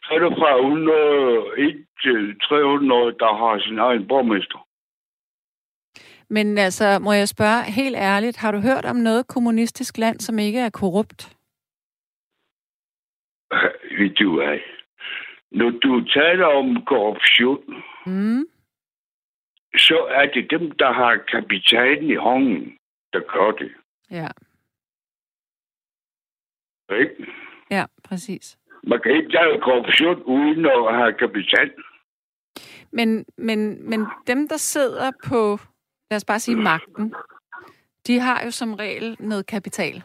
så er det fra 101 til 300, der har sin egen borgmester. Men altså, må jeg spørge helt ærligt, har du hørt om noget kommunistisk land, som ikke er korrupt? Ved du hvad? Når du taler om korruption, så er det dem, der har kapitalen i hånden, der gør det. Ja. Ikke? Ja, præcis. Man kan ikke lave korruption uden at have kapital. Men dem, der sidder på, lad os bare sige, magten, de har jo som regel noget kapital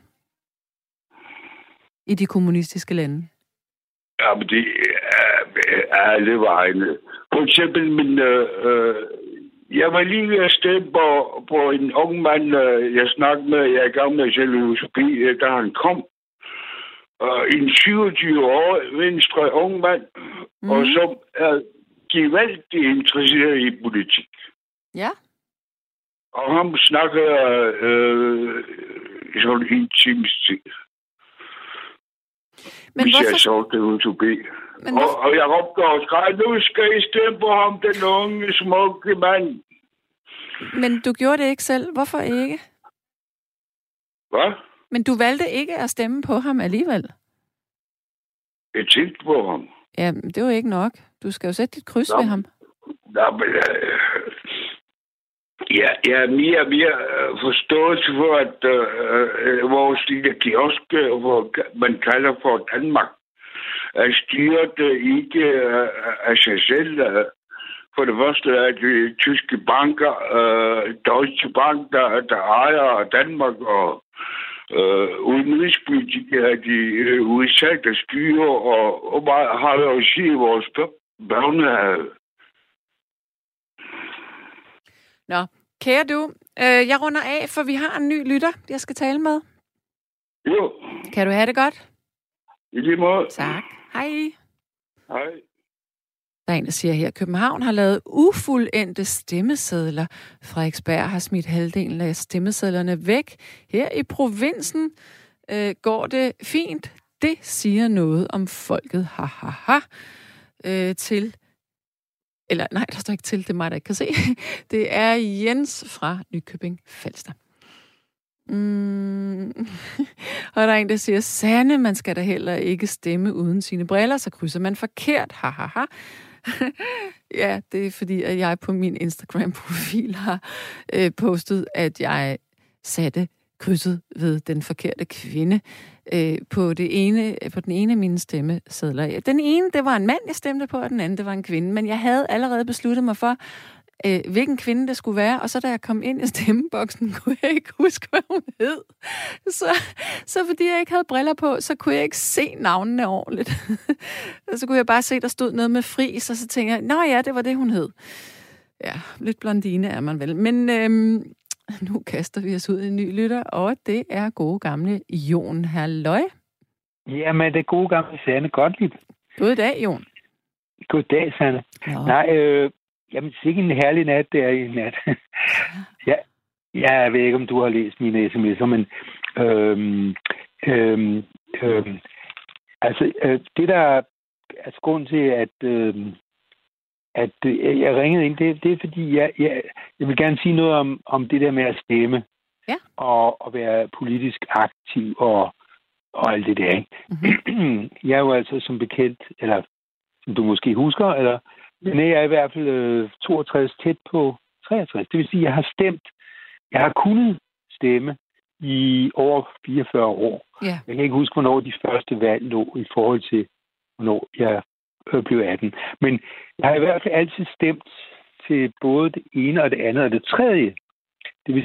i de kommunistiske lande. Ja, men det er alle vejene. For eksempel, jeg var lige ved at stemme på en ung mand, jeg snakkede med, jeg er i gang med filosofi, da han kom. En 27-årig venstre ung mand, og som er gevaldigt interesseret i politik. Ja. Og ham snakker sådan en times tid. Men hvis hvorfor... jeg så det utopi. Og jeg råbte og skreg, nu skal I stemme på ham, den unge, smukke mand. Men du gjorde det ikke selv. Hvorfor ikke? Hvad? Men du valgte ikke at stemme på ham alligevel? Jeg tænkte på ham. Ja, det var ikke nok. Du skal jo sætte dit kryds ved ham. Nej, men Ja, mere forståelse for, at vores lille kiosk, hvor man kalder for Danmark, er styret ikke af sig selv. For det første er de tyske banker, Deutsche Bank, der ejer Danmark, og udenrigspolitik er de USA, der styrer, og har jo også i vores børnehave. Nå, kære du, jeg runder af, for vi har en ny lytter, jeg skal tale med. Jo. Kan du have det godt? I lige måde. Tak. Hej. Hej. Der er en, der siger her, København har lavet ufuldendte stemmesedler. Frederiksberg har smidt halvdelen af stemmesedlerne væk. Her i provinsen går det fint. Det siger noget om folket. Ha, ha, ha. Eller nej, der står ikke til. Det er mig, der ikke kan se. Det er Jens fra Nykøbing Falster. Og der er en, der siger, sande, man skal da heller ikke stemme uden sine briller, så krydser man forkert. Ha, ha, ha. Ja, det er fordi, at jeg på min Instagram-profil har postet, at jeg satte krydset ved den forkerte kvinde på den ene af mine stemmesedler. Den ene, det var en mand, jeg stemte på, og den anden, det var en kvinde. Men jeg havde allerede besluttet mig for, hvilken kvinde det skulle være. Og så da jeg kom ind i stemmeboksen, kunne jeg ikke huske, hvad hun hed. Så fordi jeg ikke havde briller på, så kunne jeg ikke se navnene ordentligt. Og så kunne jeg bare se, der stod noget med Fris, og så tænkte jeg, nå ja, det var det, hun hed. Ja, lidt blondine er man vel. Men nu kaster vi os ud i en ny lytter, og det er gode gamle Jon. Halløj. Jamen, det er gode gamle Sanne Gottlieb. Goddag, Jon. Goddag, Sanne. Nå. Nej, jamen, sikke en herlig nat, det er i nat. Ja, jeg ved ikke, om du har læst mine sms'er, men det der er grund til, at jeg ringede ind, det er fordi, jeg vil gerne sige noget om det der med at stemme, ja. og være politisk aktiv og alt det der. Ikke? Mm-hmm. Jeg er jo altså som bekendt, eller som du måske husker, eller men jeg er i hvert fald 62 tæt på 63. Det vil sige, at jeg har kunnet stemme i over 44 år. Yeah. Jeg kan ikke huske, hvornår de første valg lå i forhold til, hvornår jeg blev 18. Men jeg har i hvert fald altid stemt til både det ene og det andet og det tredje. Det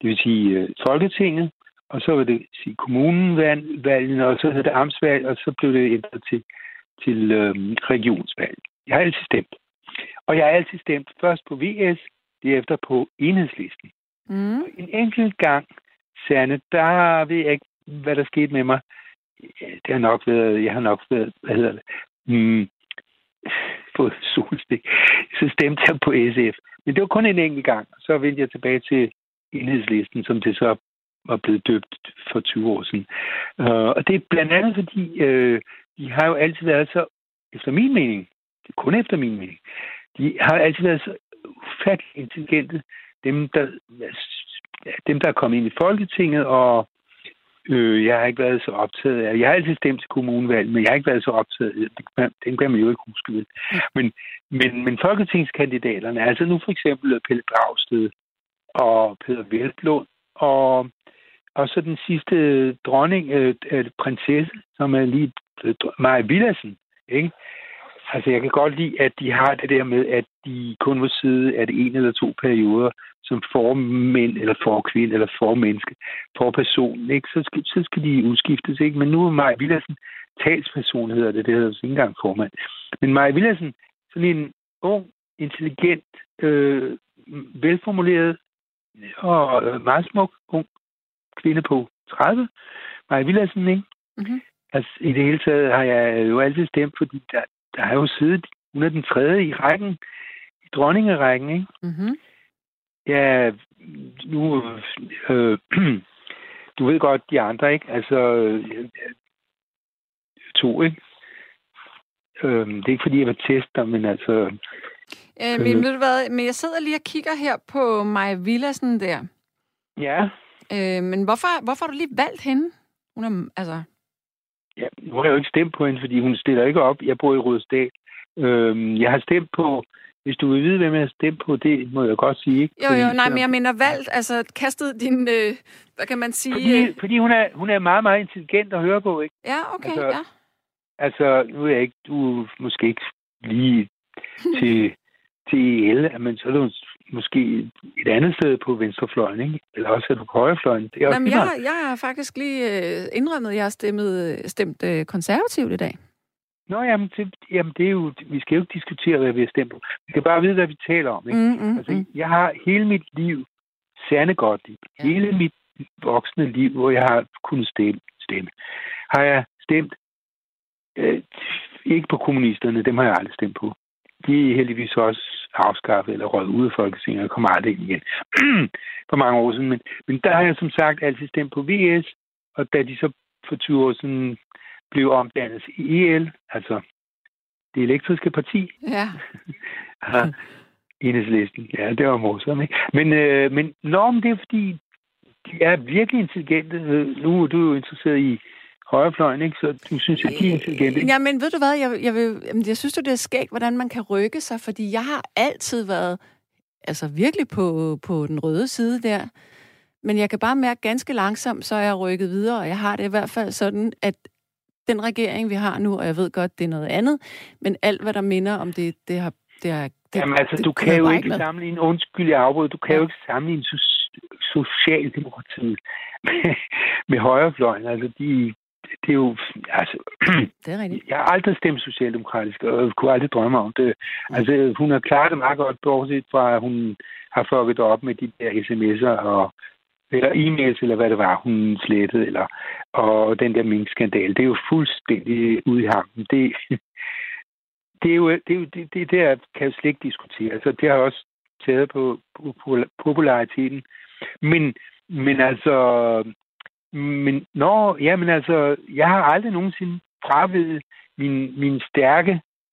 vil sige Folketinget, og så vil det sige kommunevalgene, og så hedder det amtsvalg, og så blev det ændret til regionsvalg. Jeg har altid stemt. Og jeg har altid stemt først på VS, derefter på Enhedslisten. Mm. En enkelt gang, Sanne, der ved jeg ikke, hvad der skete med mig. Det har nok været, fået solstik. Så stemte jeg på SF. Men det var kun en enkelt gang. Så vendte jeg tilbage til Enhedslisten, som det så var blevet døbt for 20 år siden. Og det er blandt andet, fordi de har jo altid været så, efter min mening. De har altid været så ufatteligt intelligente, dem der er kommet ind i Folketinget, og jeg har ikke været så optaget af. Jeg har altid stemt til kommunevalg, men jeg har ikke været så optaget af. Den kan man jo ikke huske ved. Men folketingskandidaterne, altså nu for eksempel Pelle Dragsted og Peder Hvelplund, og så den sidste dronning, prinsesse, som er lige Maja Villadsen, ikke? Altså, jeg kan godt lide, at de har det der med, at de kun må sidde af det en eller to perioder som formænd, eller forkvinde, eller formenneske, forperson, ikke? Så skal de udskiftes, ikke? Men nu er Maja Villadsen, talsperson hedder det hedder ikke engang formand. Men Maja Villadsen, sådan en ung, intelligent, velformuleret og meget smuk ung kvinde på 30. Maja Villadsen, ikke? Mm-hmm. Altså, i det hele taget har jeg jo altid stemt, fordi der har jo siddet under den tredje i rækken, i dronningerækken, ikke? Mm-hmm. Ja, nu... du ved godt, de andre, ikke? Altså, to, ikke? Det er ikke, fordi jeg var tester, men altså... Men jeg sidder lige og kigger her på Maja Villadsen der. Ja. Men hvorfor har du lige valgt hende? Hun er, altså... Ja, nu har jeg jo ikke stemt på hende, fordi hun stiller ikke op. Jeg bor i Rødsdal. Jeg har stemt på Hvis du vil vide, hvem jeg stemte på, det må jeg godt sige, ikke? Jo, nej, men jeg mener valgt, altså kastet din, hvad kan man sige? Fordi hun er meget, meget intelligent at høre på, ikke? Ja, okay, altså, ja. Altså, nu er jeg ikke, du måske ikke lige til EL, men så er du måske et andet sted på venstrefløjen, ikke? Eller også er du på højrefløjen. Jamen, jeg har faktisk lige indrømmet, at jeg har stemt konservativt i dag. Nå, jamen det er jo, vi skal jo ikke diskutere, hvad vi har stemt på. Vi kan bare vide, hvad vi taler om, ikke? Altså, jeg har hele mit liv, sande godt, hele mit voksne liv, hvor jeg har kunnet stemme. Har jeg stemt ikke på kommunisterne, dem har jeg aldrig stemt på. De er heldigvis også afskaffet eller røget ud af Folketinget og kommer aldrig ind igen for mange år siden. Men der har jeg som sagt altid stemt på VS, og da de så for 20 år siden blev omdannet i EL, altså det elektriske parti. Ja. Enhedslisten. Ja, det var morsomt, ikke? Men normen, det er fordi, de er virkelig intelligente. Nu er du jo interesseret i højrefløjen, ikke? Så du synes, at de er intelligente. Ja, men ved du hvad? Jeg synes, det er skægt, hvordan man kan rykke sig, fordi jeg har altid været altså virkelig på den røde side der. Men jeg kan bare mærke ganske langsomt, så er jeg rykket videre, og jeg har det i hvert fald sådan, at den regering, vi har nu, og jeg ved godt, det er noget andet, men alt, hvad der minder om det har. Jamen altså, du kan jo ikke sammenligne, undskyld, jeg afbrød, du kan jo ikke sammenligne Socialdemokratiet med højrefløjen. Altså, det er jo, altså, det er rigtigt. Jeg har aldrig stemt socialdemokratisk, og jeg kunne aldrig drømme om det. Altså, hun har klaret det meget godt, bortset fra, at hun har fucket op med de der sms'er og eller e-mails, eller hvad det var, hun slettede, eller og den der minkskandal, det er jo fuldstændig ude i hampen. Det der kan jo slet ikke diskutere. Altså, det har også taget på populariteten. Men jeg har aldrig nogensinde fravedet min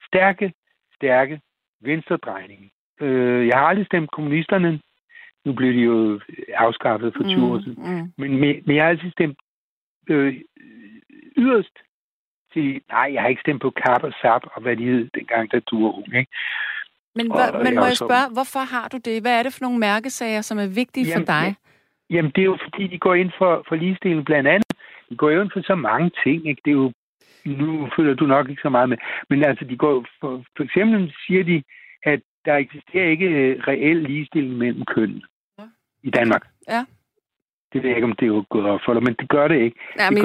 stærke venstredrejning. Jeg har aldrig stemt kommunisterne. Nu blev de jo afskaffet for 20 år siden. Men jeg har altid stemt yderst til... Nej, jeg har ikke stemt på Kap og Sap og hvad de hed dengang, da du var ung, ikke? Men må jeg spørge, hvorfor har du det? Hvad er det for nogle mærkesager, som er vigtige for dig? Jamen, det er jo fordi, de går ind for ligestilling blandt andet. De går jo ind for så mange ting, ikke? Det er jo... Nu føler du nok ikke så meget med. Men altså, de går for eksempel siger de, at der eksisterer ikke reel ligestilling mellem køn i Danmark. Ja. Det ved jeg ikke, om det er jo gået op for dig, men det gør det ikke. Ja, men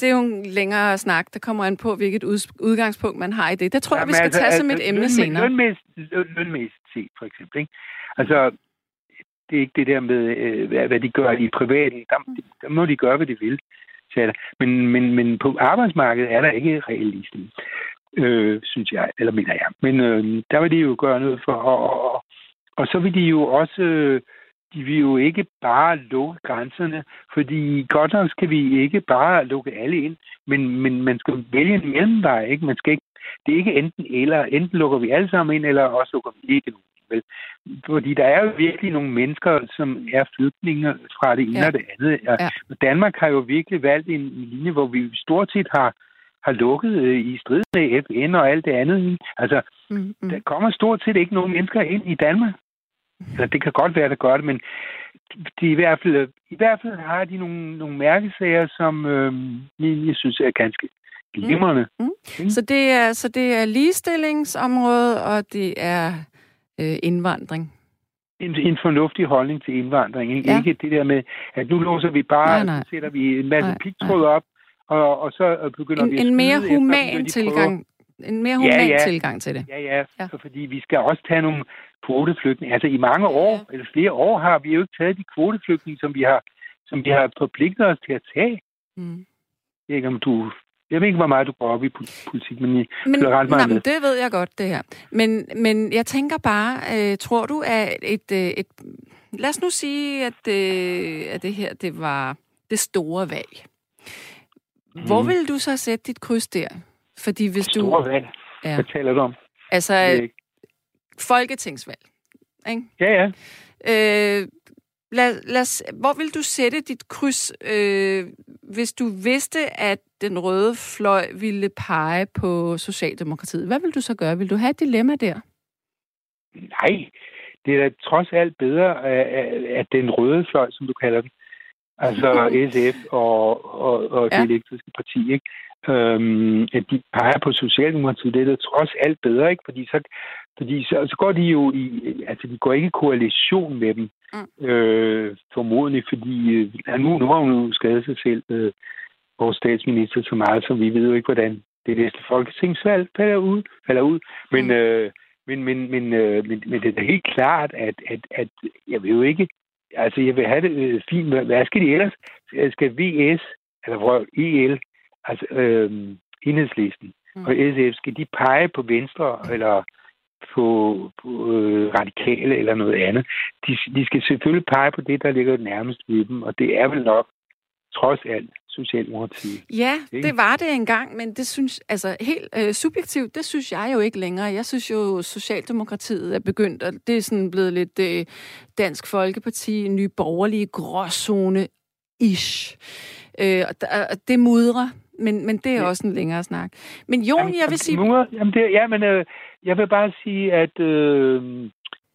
det er jo en længere snak. Der kommer an på, hvilket udgangspunkt man har i det. Det tror jeg, vi skal tage som et emne senere. Lønmæssigt set, for eksempel. Ikke? Altså, det er ikke det der med, hvad de gør i privaten. Der må de gøre, hvad de vil. Men på arbejdsmarkedet er der ikke reel ligestilling. Synes jeg, eller mener jeg. Men der vil de jo gøre noget for, og så vil de jo også, de vil jo ikke bare lukke grænserne, fordi godt nok skal vi ikke bare lukke alle ind, men man skal vælge en mellemvej, ikke? Man skal ikke, det er ikke enten eller, enten lukker vi alle sammen ind, eller også lukker vi ikke nogen. Vel? Fordi der er jo virkelig nogle mennesker, som er flygtninge fra det ene og det andet. Ja. Danmark har jo virkelig valgt en linje, hvor vi stort set har lukket i strid med FN og alt det andet. Altså, der kommer stort set ikke nogen mennesker ind i Danmark. Så det kan godt være, der gør det, men de i hvert fald har de nogle mærkesager, som jeg synes er ganske glimrende. Så det er ligestillingsområdet, og det er indvandring. En fornuftig holdning til indvandring. Ikke? Ja. Ikke det der med, at nu låser vi bare, nej. Så sætter vi en masse pigtråd op, og så begynder vi at skyde en mere human tilgang til det. Ja. Så fordi vi skal også tage nogle kvoteflygtninge. Altså i mange år, eller flere år, har vi jo ikke taget de kvoteflygtninge, som vi har forpligtet os til at tage. Jeg ved ikke, hvor meget du går op i politik, men jeg ret meget med. Det ved jeg godt, det her. Men jeg tænker bare, tror du, at et lad os nu sige, at det her, det var det store valg. Hvor vil du så sætte dit kryds der? Fordi hvis du... Store valg. Ja. Hvad taler du om? Altså, folketingsvalg. Ikke? Ja. Hvor vil du sætte dit kryds, hvis du vidste, at den røde fløj ville pege på Socialdemokratiet? Hvad vil du så gøre? Vil du have et dilemma der? Nej, det er da trods alt bedre, at den røde fløj, som du kalder den, altså SF og det elektriske parti, ikke? At de peger på Socialdemokratiet, det er da trods alt bedre, ikke? Fordi så går de jo i... Altså, de går ikke i koalition med dem, formodentlig, fordi nu har hun jo skadet sig selv, vores statsminister, så meget, så vi ved jo ikke, hvordan det næste folketingsvalg falder ud. Men det er da helt klart, at jeg vil jo ikke... Altså, jeg vil have det fint. Hvad skal de ellers? Skal VS, eller EL, altså Enhedslisten og SF, skal de pege på Venstre, eller på radikale, eller noget andet? De skal selvfølgelig pege på det, der ligger nærmest ved dem, og det er vel nok, trods alt, Socialdemokratiet. Ja, det var det engang, men det synes, altså helt subjektivt, det synes jeg jo ikke længere. Jeg synes jo, Socialdemokratiet er begyndt, og det er sådan blevet lidt Dansk Folkeparti, Nye Borgerlige, gråzone-ish. Og det mudrer, men det er også en længere snak. Men Jon, jeg vil sige... jeg vil bare sige, at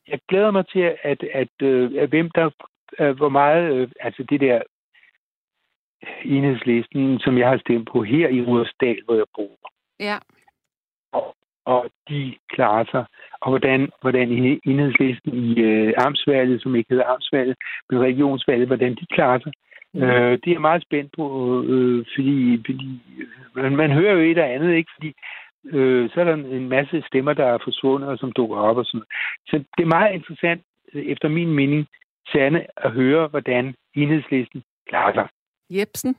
jeg glæder mig til, at hvem der... hvor meget... altså det der... Enhedslisten, som jeg har stemt på her i Rudersdal, hvor jeg bor. Ja. Og de klarer sig. Og hvordan Enhedslisten i amtsvalget, som ikke hedder amtsvalget, men regionsvalget, hvordan de klarer sig. Det er meget spændt på, fordi man hører jo et og andet, ikke? Fordi så er der en masse stemmer, der er forsvundet og som dukker op og sådan. Så det er meget interessant, efter min mening, sande at høre, hvordan Enhedslisten klarer sig. Jebsen.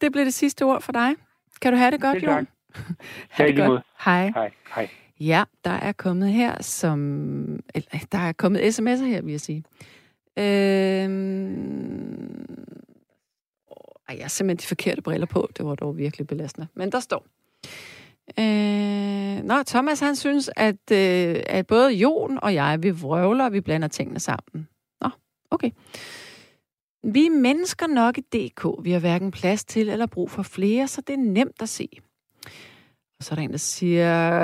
Det blev det sidste ord for dig. Kan du have det godt, Jon? Ha' det godt. Hej. Ja, der er kommet sms'er her, vil jeg sige. Jeg har simpelthen de forkerte briller på. Det var dog virkelig belastende. Men der står... Thomas, han synes, at både Jon og jeg, vi vrøvler, og vi blander tingene sammen. Nå, okay. Vi er mennesker nok i DK. Vi har hverken plads til eller brug for flere, så det er nemt at se. Og så er der en, der siger...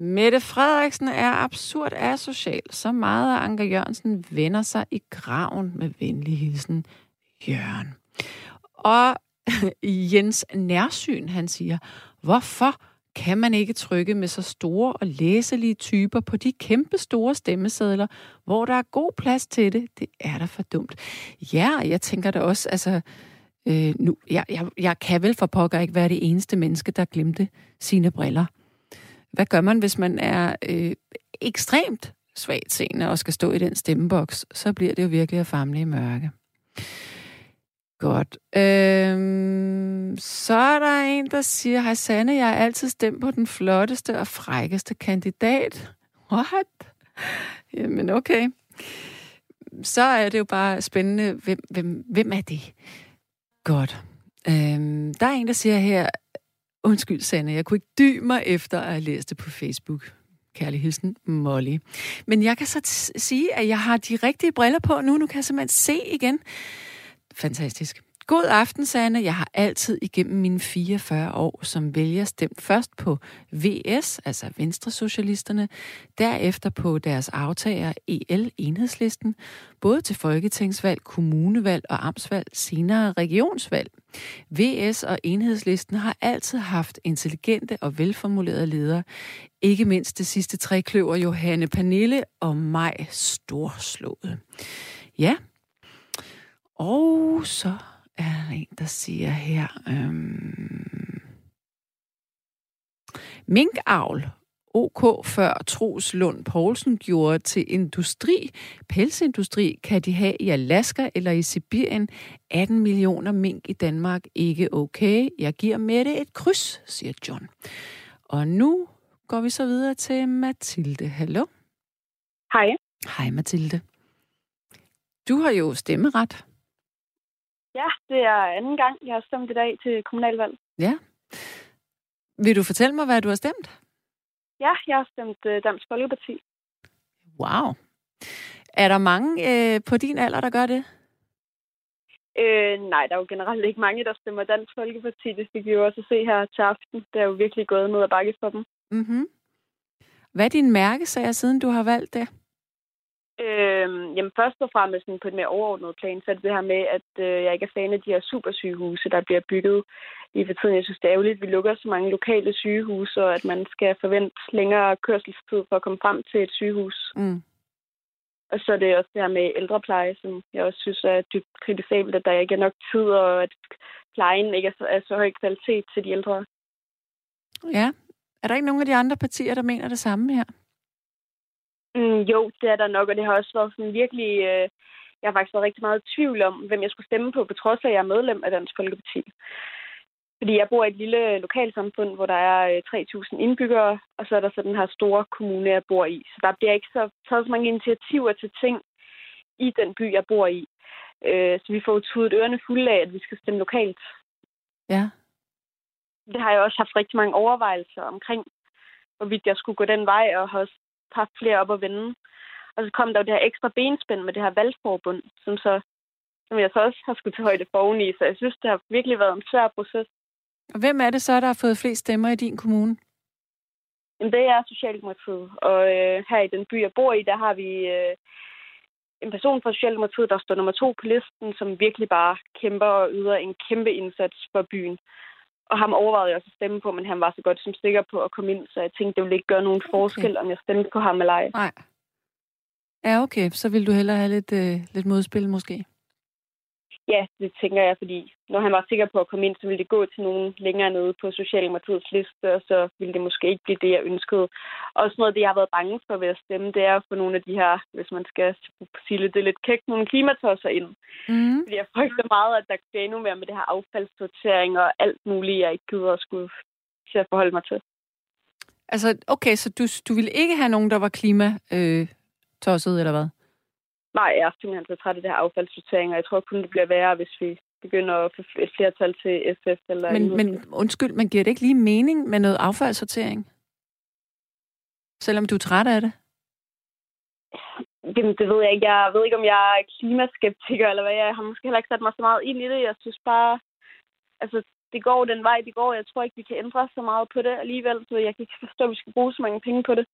Mette Frederiksen er absurd asocial, så meget at Anker Jørgensen vender sig i graven med venlig hilsen Jørgen. Og Jens Nærsyn, han siger, hvorfor kan man ikke trykke med så store og læselige typer på de kæmpe store stemmesedler, hvor der er god plads til det? Det er da for dumt. Ja, og jeg tænker da også, altså... jeg kan vel for pokker ikke være det eneste menneske, der glemte sine briller. Hvad gør man, hvis man er ekstremt svagtseende og skal stå i den stemmeboks? Så bliver det jo virkelig at famle i mørke. Godt. Så er der en, der siger, hej Sanne, jeg har altid stemt på den flotteste og frækkeste kandidat. What? Jamen okay. Så er det jo bare spændende, hvem er det? Godt. Der er en, der siger her, undskyld Sanne, jeg kunne ikke dybe mig efter at have læst det på Facebook. Kærlig hilsen, Molly. Men jeg kan så sige, at jeg har de rigtige briller på nu. Nu kan jeg simpelthen se igen. Fantastisk. God aften, Sanne. Jeg har altid igennem mine 44 år som vælger stemt først på VS, altså Venstresocialisterne, derefter på deres aftager EL, Enhedslisten, både til folketingsvalg, kommunevalg og amtsvalg, senere regionsvalg. VS og Enhedslisten har altid haft intelligente og velformulerede ledere, ikke mindst det sidste trekløver Johanne Pernille og Maj storslået. Ja. Og så er der en, der siger her, minkavl, OK, før Troels Lund Poulsen gjorde til industri, pelsindustri, kan de have i Alaska eller i Sibirien. 18 millioner mink i Danmark, ikke okay. Jeg giver Mette et kryds, siger John. Og nu går vi så videre til Mathilde. Hallo. Hej. Hej Mathilde. Du har jo stemmeret. Ja, det er anden gang, jeg har stemt i dag til kommunalvalg. Ja. Vil du fortælle mig, hvad du har stemt? Ja, jeg har stemt Dansk Folkeparti. Wow. Er der mange på din alder, der gør det? Nej, der er jo generelt ikke mange, der stemmer Dansk Folkeparti. Det fik vi jo også se her til aften. Det er jo virkelig gået ned ad bakke for dem. Mm-hmm. Hvad er din mærkesager, siden du har valgt det? Jamen først og fremmest på et mere overordnet plan, så er det det her med, at jeg ikke er fan af de her supersygehuse, der bliver bygget i for tiden. Jeg synes, det er ærgerligt, at vi lukker så mange lokale sygehuse, og at man skal forvente længere kørselstid for at komme frem til et sygehus. Mm. Og så er det også det her med ældrepleje, som jeg også synes er dybt kritisabelt, at der ikke er nok tid, og at plejen ikke er så høj kvalitet til de ældre. Ja. Er der ikke nogen af de andre partier, der mener det samme her? Jo, det er der nok, og det har også været sådan virkelig... jeg har faktisk været rigtig meget i tvivl om, hvem jeg skulle stemme på trods af, at jeg er medlem af Dansk Folkeparti. Fordi jeg bor i et lille lokalsamfund, hvor der er 3.000 indbyggere, og så er der så den her store kommune, jeg bor i. Så der bliver ikke så taget så mange initiativer til ting i den by, jeg bor i. Så vi får tudet ørerne fulde af, at vi skal stemme lokalt. Ja. Det har jeg også haft rigtig mange overvejelser omkring, hvorvidt jeg skulle gå den vej, og har også haft flere op at vende. Og så kom der jo det her ekstra benspænd med det her valgforbund, som jeg så også har skulle tage højde foran i. Så jeg synes, det har virkelig været en svær proces. Og hvem er det så, der har fået flest stemmer i din kommune? Jamen, det er Socialdemokratiet. Og her i den by, jeg bor i, der har vi en person fra Socialdemokratiet, der står nummer 2 på listen, som virkelig bare kæmper og yder en kæmpe indsats for byen. Og ham overvejede jeg også at stemme på, men han var så godt som sikker på at komme ind, så jeg tænkte, det ville ikke gøre nogen forskel, om jeg stemte på ham eller ej. Nej. Ja, okay. Så ville du hellere have lidt modspil, måske? Ja, det tænker jeg, fordi når han var sikker på at komme ind, så ville det gå til nogen længere nede på Socialdemokratiets liste, og så ville det måske ikke blive det, jeg ønskede. Også noget af det, jeg har været bange for ved at stemme, det er at få nogle af de her, hvis man skal sige det lidt kægt, nogle klimatosser ind. Mm. Fordi jeg frygter meget, at der bliver endnu mere med det her affaldssortering og alt muligt, jeg ikke gider at skulle til at forholde mig til. Altså, okay, så du ville ikke have nogen, der var klimatosset, eller hvad? Nej, jeg er simpelthen så træt af det her affaldssortering, og jeg tror kun, det bliver værre, hvis vi begynder at få et flertal til SF. Eller men undskyld, man giver det ikke lige mening med noget affaldssortering? Selvom du er træt af det? Jamen, det ved jeg ikke. Jeg ved ikke, om jeg er klimaskeptiker eller hvad. Jeg har måske heller ikke sat mig så meget ind i det. Jeg synes bare, altså, det går den vej, det går. Jeg tror ikke, vi kan ændre så meget på det alligevel, så jeg kan ikke forstå, at vi skal bruge så mange penge på det.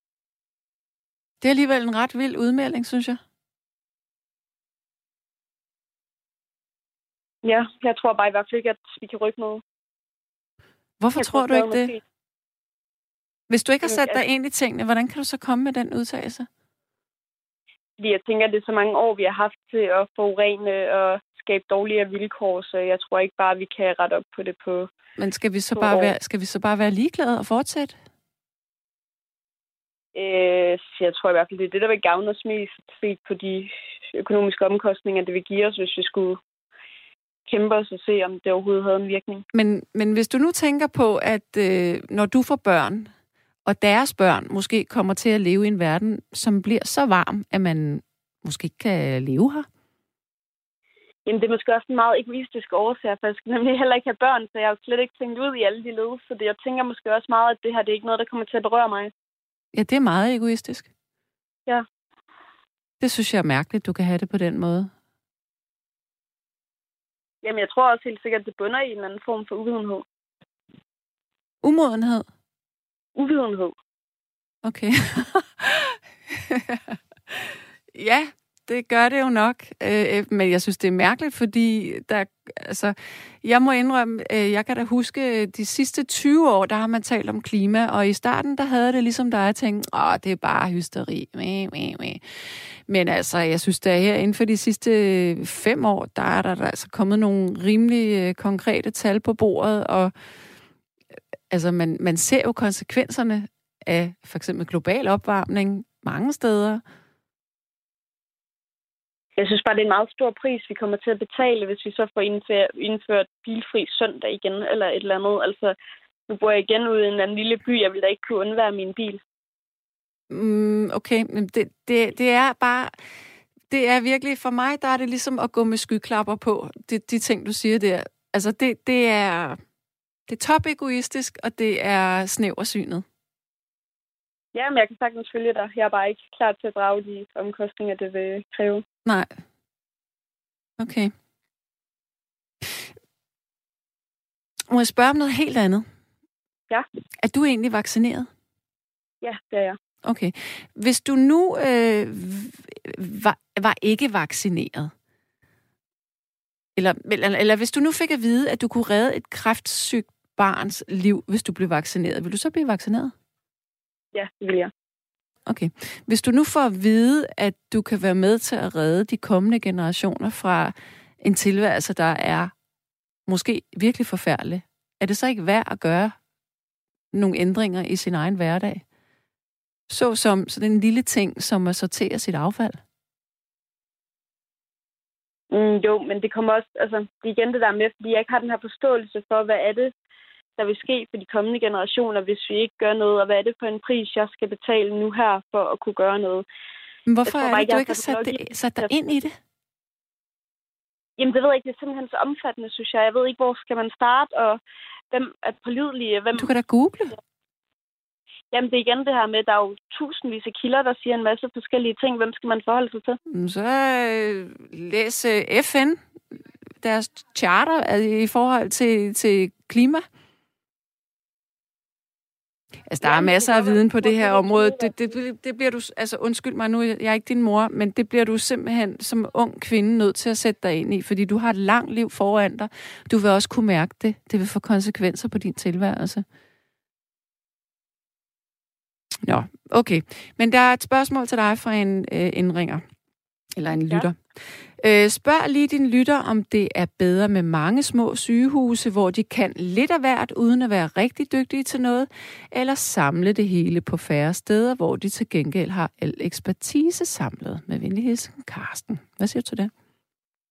Det er alligevel en ret vild udmelding, synes jeg. Ja, jeg tror bare i hvert fald ikke, at vi kan rykke noget. Hvorfor tror du ikke det? Hvis du ikke har sat dig ind i tingene, hvordan kan du så komme med den udtalelse? Fordi jeg tænker, at det er så mange år, vi har haft til at forurene og skabe dårligere vilkår, så jeg tror ikke bare, at vi kan rette op på det på... Men skal vi så bare være ligeglade og fortsætte? Jeg tror i hvert fald, det er det, der vil gavne os mest set på de økonomiske omkostninger, det vil give os, hvis vi skulle kæmpe os og se, om det overhovedet havde en virkning. Men hvis du nu tænker på, at når du får børn, og deres børn måske kommer til at leve i en verden, som bliver så varm, at man måske ikke kan leve her? Jamen, det er måske også en meget egoistisk årsag, for jeg skal nemlig heller ikke have børn, så jeg har jo slet ikke tænkt ud i alle de led, så jeg tænker måske også meget, at det her det er ikke noget, der kommer til at berøre mig. Ja, det er meget egoistisk. Ja. Det synes jeg er mærkeligt, du kan have det på den måde. Jamen, jeg tror også helt sikkert, at det bunder i en anden form for uvidenhed. Umodenhed? Uvidenhed. Okay. Ja, det gør det jo nok. Men jeg synes, det er mærkeligt, fordi jeg må indrømme, jeg kan da huske, de sidste 20 år, der har man talt om klima, og i starten, der havde det ligesom dig, jeg tænkte, det er bare hysteri. Men altså, jeg synes, der her inden for de sidste 5 år, der er der altså kommet nogle rimelig konkrete tal på bordet, og altså, man ser jo konsekvenserne af for eksempel global opvarmning mange steder. Jeg synes bare, det er en meget stor pris, vi kommer til at betale, hvis vi så får indført bilfri søndag igen, eller et eller andet. Altså, nu bor jeg igen ude i en eller anden lille by, jeg vil da ikke kunne undvære min bil. Okay, men det er bare... Det er virkelig, for mig, der er det ligesom at gå med skyklapper på, de ting, du siger der. Altså, det er top-egoistisk, og det er snæversynet. Ja, men jeg kan sagtens følge dig. Jeg er bare ikke klar til at drage de omkostninger, det vil kræve. Nej. Okay. Må jeg spørge om noget helt andet? Ja. Er du egentlig vaccineret? Ja, det er jeg. Okay. Hvis du nu var ikke vaccineret, eller hvis du nu fik at vide, at du kunne redde et kræftsygt barns liv, hvis du blev vaccineret, vil du så blive vaccineret? Ja, det vil jeg. Okay. Hvis du nu får at vide, at du kan være med til at redde de kommende generationer fra en tilværelse, der er måske virkelig forfærdelig, er det så ikke værd at gøre nogle ændringer i sin egen hverdag? Såsom sådan en lille ting, som at sortere sit affald? Jo, men det kommer også, altså det er igen det der med, fordi jeg ikke har den her forståelse for, hvad er det, der vil ske for de kommende generationer, hvis vi ikke gør noget, og hvad er det for en pris, jeg skal betale nu her, for at kunne gøre noget. Men hvorfor tror, er det, du ikke har sat dig ind i det? Jamen, det ved jeg ikke. Det er simpelthen så omfattende, synes jeg. Jeg ved ikke, hvor skal man starte, og hvem er pålidelige. Hvem... Du kan da google. Jamen, det er igen det her med, at der er jo tusindvis af kilder, der siger en masse forskellige ting. Hvem skal man forholde sig til? Så læs FN, deres charter i forhold til klima. Altså, der er masser af viden på det her område. Det bliver du... Altså, undskyld mig nu, jeg er ikke din mor, men det bliver du simpelthen som ung kvinde nødt til at sætte dig ind i, fordi du har et langt liv foran dig. Du vil også kunne mærke det. Det vil få konsekvenser på din tilværelse. Nå, okay. Men der er et spørgsmål til dig fra en indringer. Eller en lytter. Ja. Spørg lige din lytter, om det er bedre med mange små sygehuse, hvor de kan lidt af hvert, uden at være rigtig dygtige til noget, eller samle det hele på færre steder, hvor de til gengæld har al ekspertise samlet. Med venlig hilsen, Karsten. Hvad siger du til det?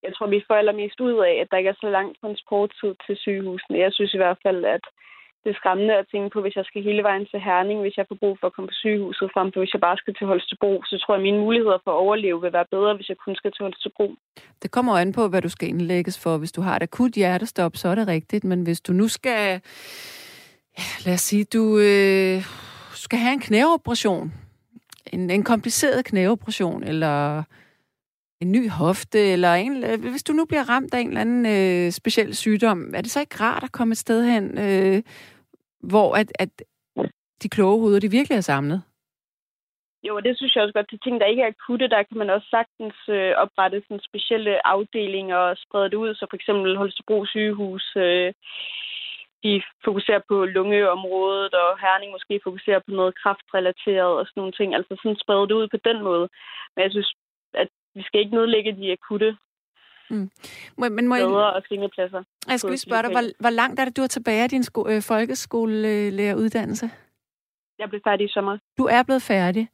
Jeg tror, vi får allermest ud af, at der ikke er så lang transporttid til sygehusene. Jeg synes i hvert fald, at det er skræmmende at tænke på, hvis jeg skal hele vejen til Herning, hvis jeg får brug for at komme på sygehuset frem for, hvis jeg bare skal til Holstebro, så tror jeg, at mine muligheder for at overleve vil være bedre, hvis jeg kun skal til Holstebro. Det kommer an på, hvad du skal indlægges for. Hvis du har et akut hjertestop, så er det rigtigt, men hvis du nu skal, lad os sige, du skal have en knæoperation, en kompliceret knæoperation, eller en ny hofte, eller hvis du nu bliver ramt af en eller anden speciel sygdom, er det så ikke rart at komme et sted hen, hvor at de kloge hoveder, de virkelig er samlet? Jo, og det synes jeg også godt. De ting, der ikke er akutte, der kan man også sagtens oprette sådan specielle afdelinger og sprede det ud. Så for eksempel Holstebro sygehus, de fokuserer på lungeområdet, og Herning måske fokuserer på noget kræftrelateret og sådan nogle ting. Altså sådan sprede det ud på den måde. Men jeg synes, at vi skal ikke nedlægge de akutte bedre og sengepladser. Jeg skulle spørge dig, hvor langt er det, du har tilbage af din folkeskolelæreruddannelse? Jeg blev færdig i sommer. Du er blevet færdig?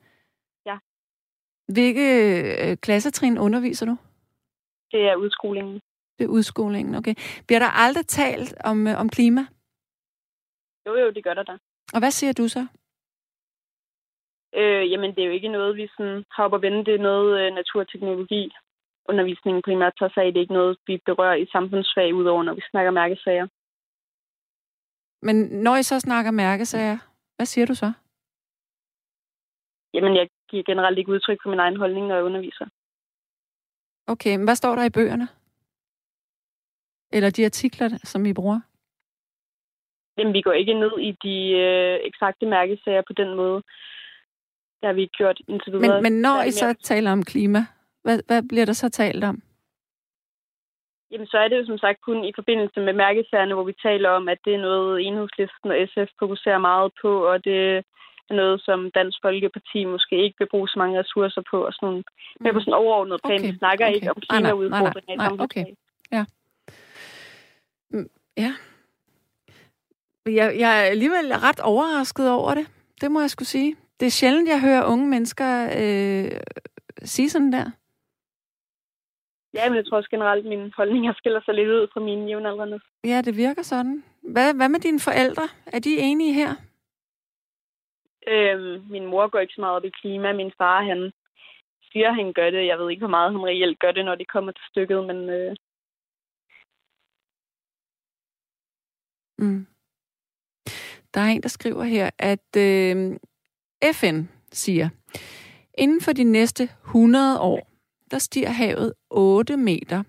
Ja. Hvilke klassetrin underviser du? Det er udskolingen. Det er udskolingen, okay. Bliver der aldrig talt om klima? Jo, det gør der da. Og hvad siger du så? Jamen, det er jo ikke noget, vi sådan har op at vende. Det er noget naturteknologi. Undervisningen primært tager sig. Det er ikke noget, vi berører i samfundsfag, udover når vi snakker mærkesager. Men når I så snakker mærkesager, hvad siger du så? Jamen, jeg giver generelt ikke udtryk for min egen holdning, når jeg underviser. Okay, men hvad står der i bøgerne? Eller de artikler, som I bruger? Jamen, vi går ikke ned i de eksakte mærkesager på den måde. Det har vi ikke gjort indtil videre. Men når I så taler om klima, hvad bliver der så talt om? Jamen, så er det jo som sagt kun i forbindelse med mærkesagerne, hvor vi taler om, at det er noget, Enhedslisten og SF fokuserer meget på, og det er noget, som Dansk Folkeparti måske ikke vil bruge så mange ressourcer på. Og sådan, men på sådan overordnet plan, okay. Vi snakker okay. Ikke om klimaudfordringer. Nej, okay. Ja. Ja. Jeg er alligevel ret overrasket over det. Det må jeg skulle sige. Det er sjældent, jeg hører unge mennesker sige sådan der. Ja, men jeg tror også generelt, at mine holdninger skiller sig lidt ud fra mine jævnaldrende. Ja, det virker sådan. Hvad med dine forældre? Er de enige her? Min mor går ikke så meget op i klima. Min far, han siger, at han gør det. Jeg ved ikke, hvor meget han reelt gør det, når det kommer til stykket, men... Der er en, der skriver her, at... FN siger, inden for de næste 100 år, der stiger havet 8 meter.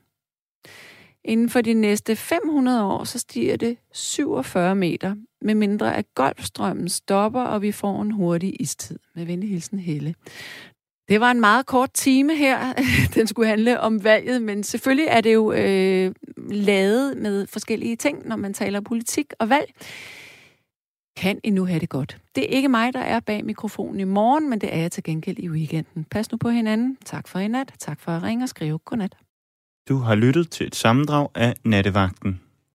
Inden for de næste 500 år, så stiger det 47 meter, med mindre at Golfstrømmen stopper, og vi får en hurtig istid. Med venlig hilsen, Helle. Det var en meget kort time her. Den skulle handle om valget, men selvfølgelig er det jo lavet med forskellige ting, når man taler politik og valg. Kan I nu have det godt? Det er ikke mig, der er bag mikrofonen i morgen, men det er jeg til gengæld i weekenden. Pas nu på hinanden. Tak for i nat. Tak for at ringe og skrive. Godnat. Du har lyttet til et sammendrag af Nattevagten.